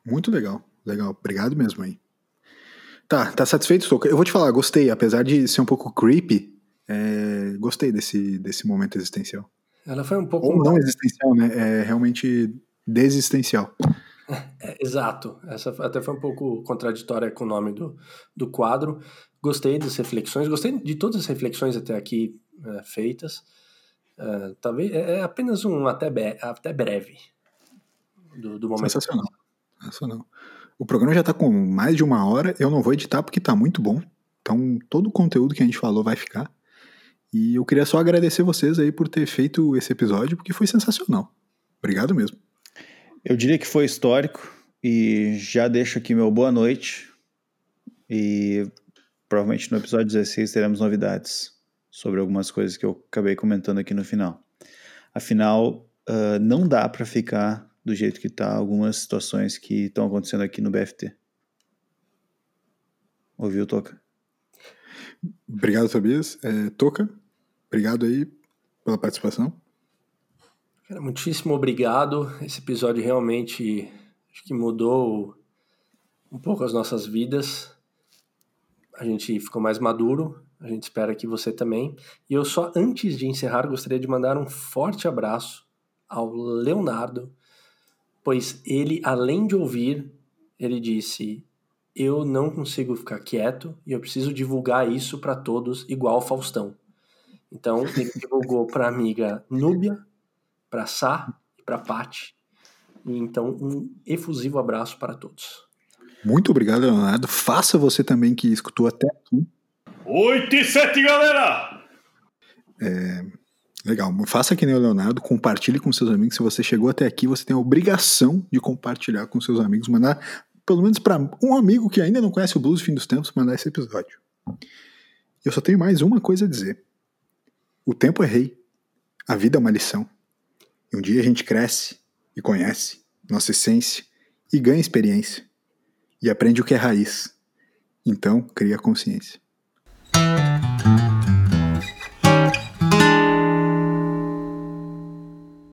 Muito legal. Legal. Obrigado mesmo aí. Tá satisfeito, Toca? Eu vou te falar, gostei. Apesar de ser um pouco creepy, gostei desse momento existencial. Ela foi um pouco... Ou não existencial, né? É realmente desexistencial. Exato. Essa até foi um pouco contraditória com o nome do quadro. Gostei das reflexões. Gostei de todas as reflexões até aqui feitas. Talvez é apenas um até breve do momento. Sensacional. O programa já está com mais de 1 hora. Eu não vou editar porque está muito bom. Então todo o conteúdo que a gente falou vai ficar. E eu queria só agradecer vocês aí por ter feito esse episódio, porque foi sensacional. Obrigado mesmo. Eu diria que foi histórico. E já deixo aqui meu boa noite. E provavelmente no episódio 16 teremos novidades sobre algumas coisas que eu acabei comentando aqui no final. Afinal, não dá para ficar do jeito que está algumas situações que estão acontecendo aqui no BFT. Ouviu, Toca? Obrigado, Tobias. Toca, obrigado aí pela participação. Cara, muitíssimo obrigado. Esse episódio realmente acho que mudou um pouco as nossas vidas. A gente ficou mais maduro. A gente espera que você também. E eu só, antes de encerrar, gostaria de mandar um forte abraço ao Leonardo, pois ele, além de ouvir, ele disse: eu não consigo ficar quieto e eu preciso divulgar isso para todos, igual Faustão. Então, ele divulgou para a amiga Núbia, para Sá e para Pati. Então, um efusivo abraço para todos. Muito obrigado, Leonardo. Faça você também que escutou até aqui. 8:07, galera! Legal. Faça que nem o Leonardo, compartilhe com seus amigos. Se você chegou até aqui, você tem a obrigação de compartilhar com seus amigos, mandar pelo menos para um amigo que ainda não conhece o Blues do Fim dos Tempos, mandar esse episódio. Eu só tenho mais uma coisa a dizer. O tempo é rei. A vida é uma lição. E um dia a gente cresce e conhece nossa essência e ganha experiência. E aprende o que é raiz. Então, cria consciência.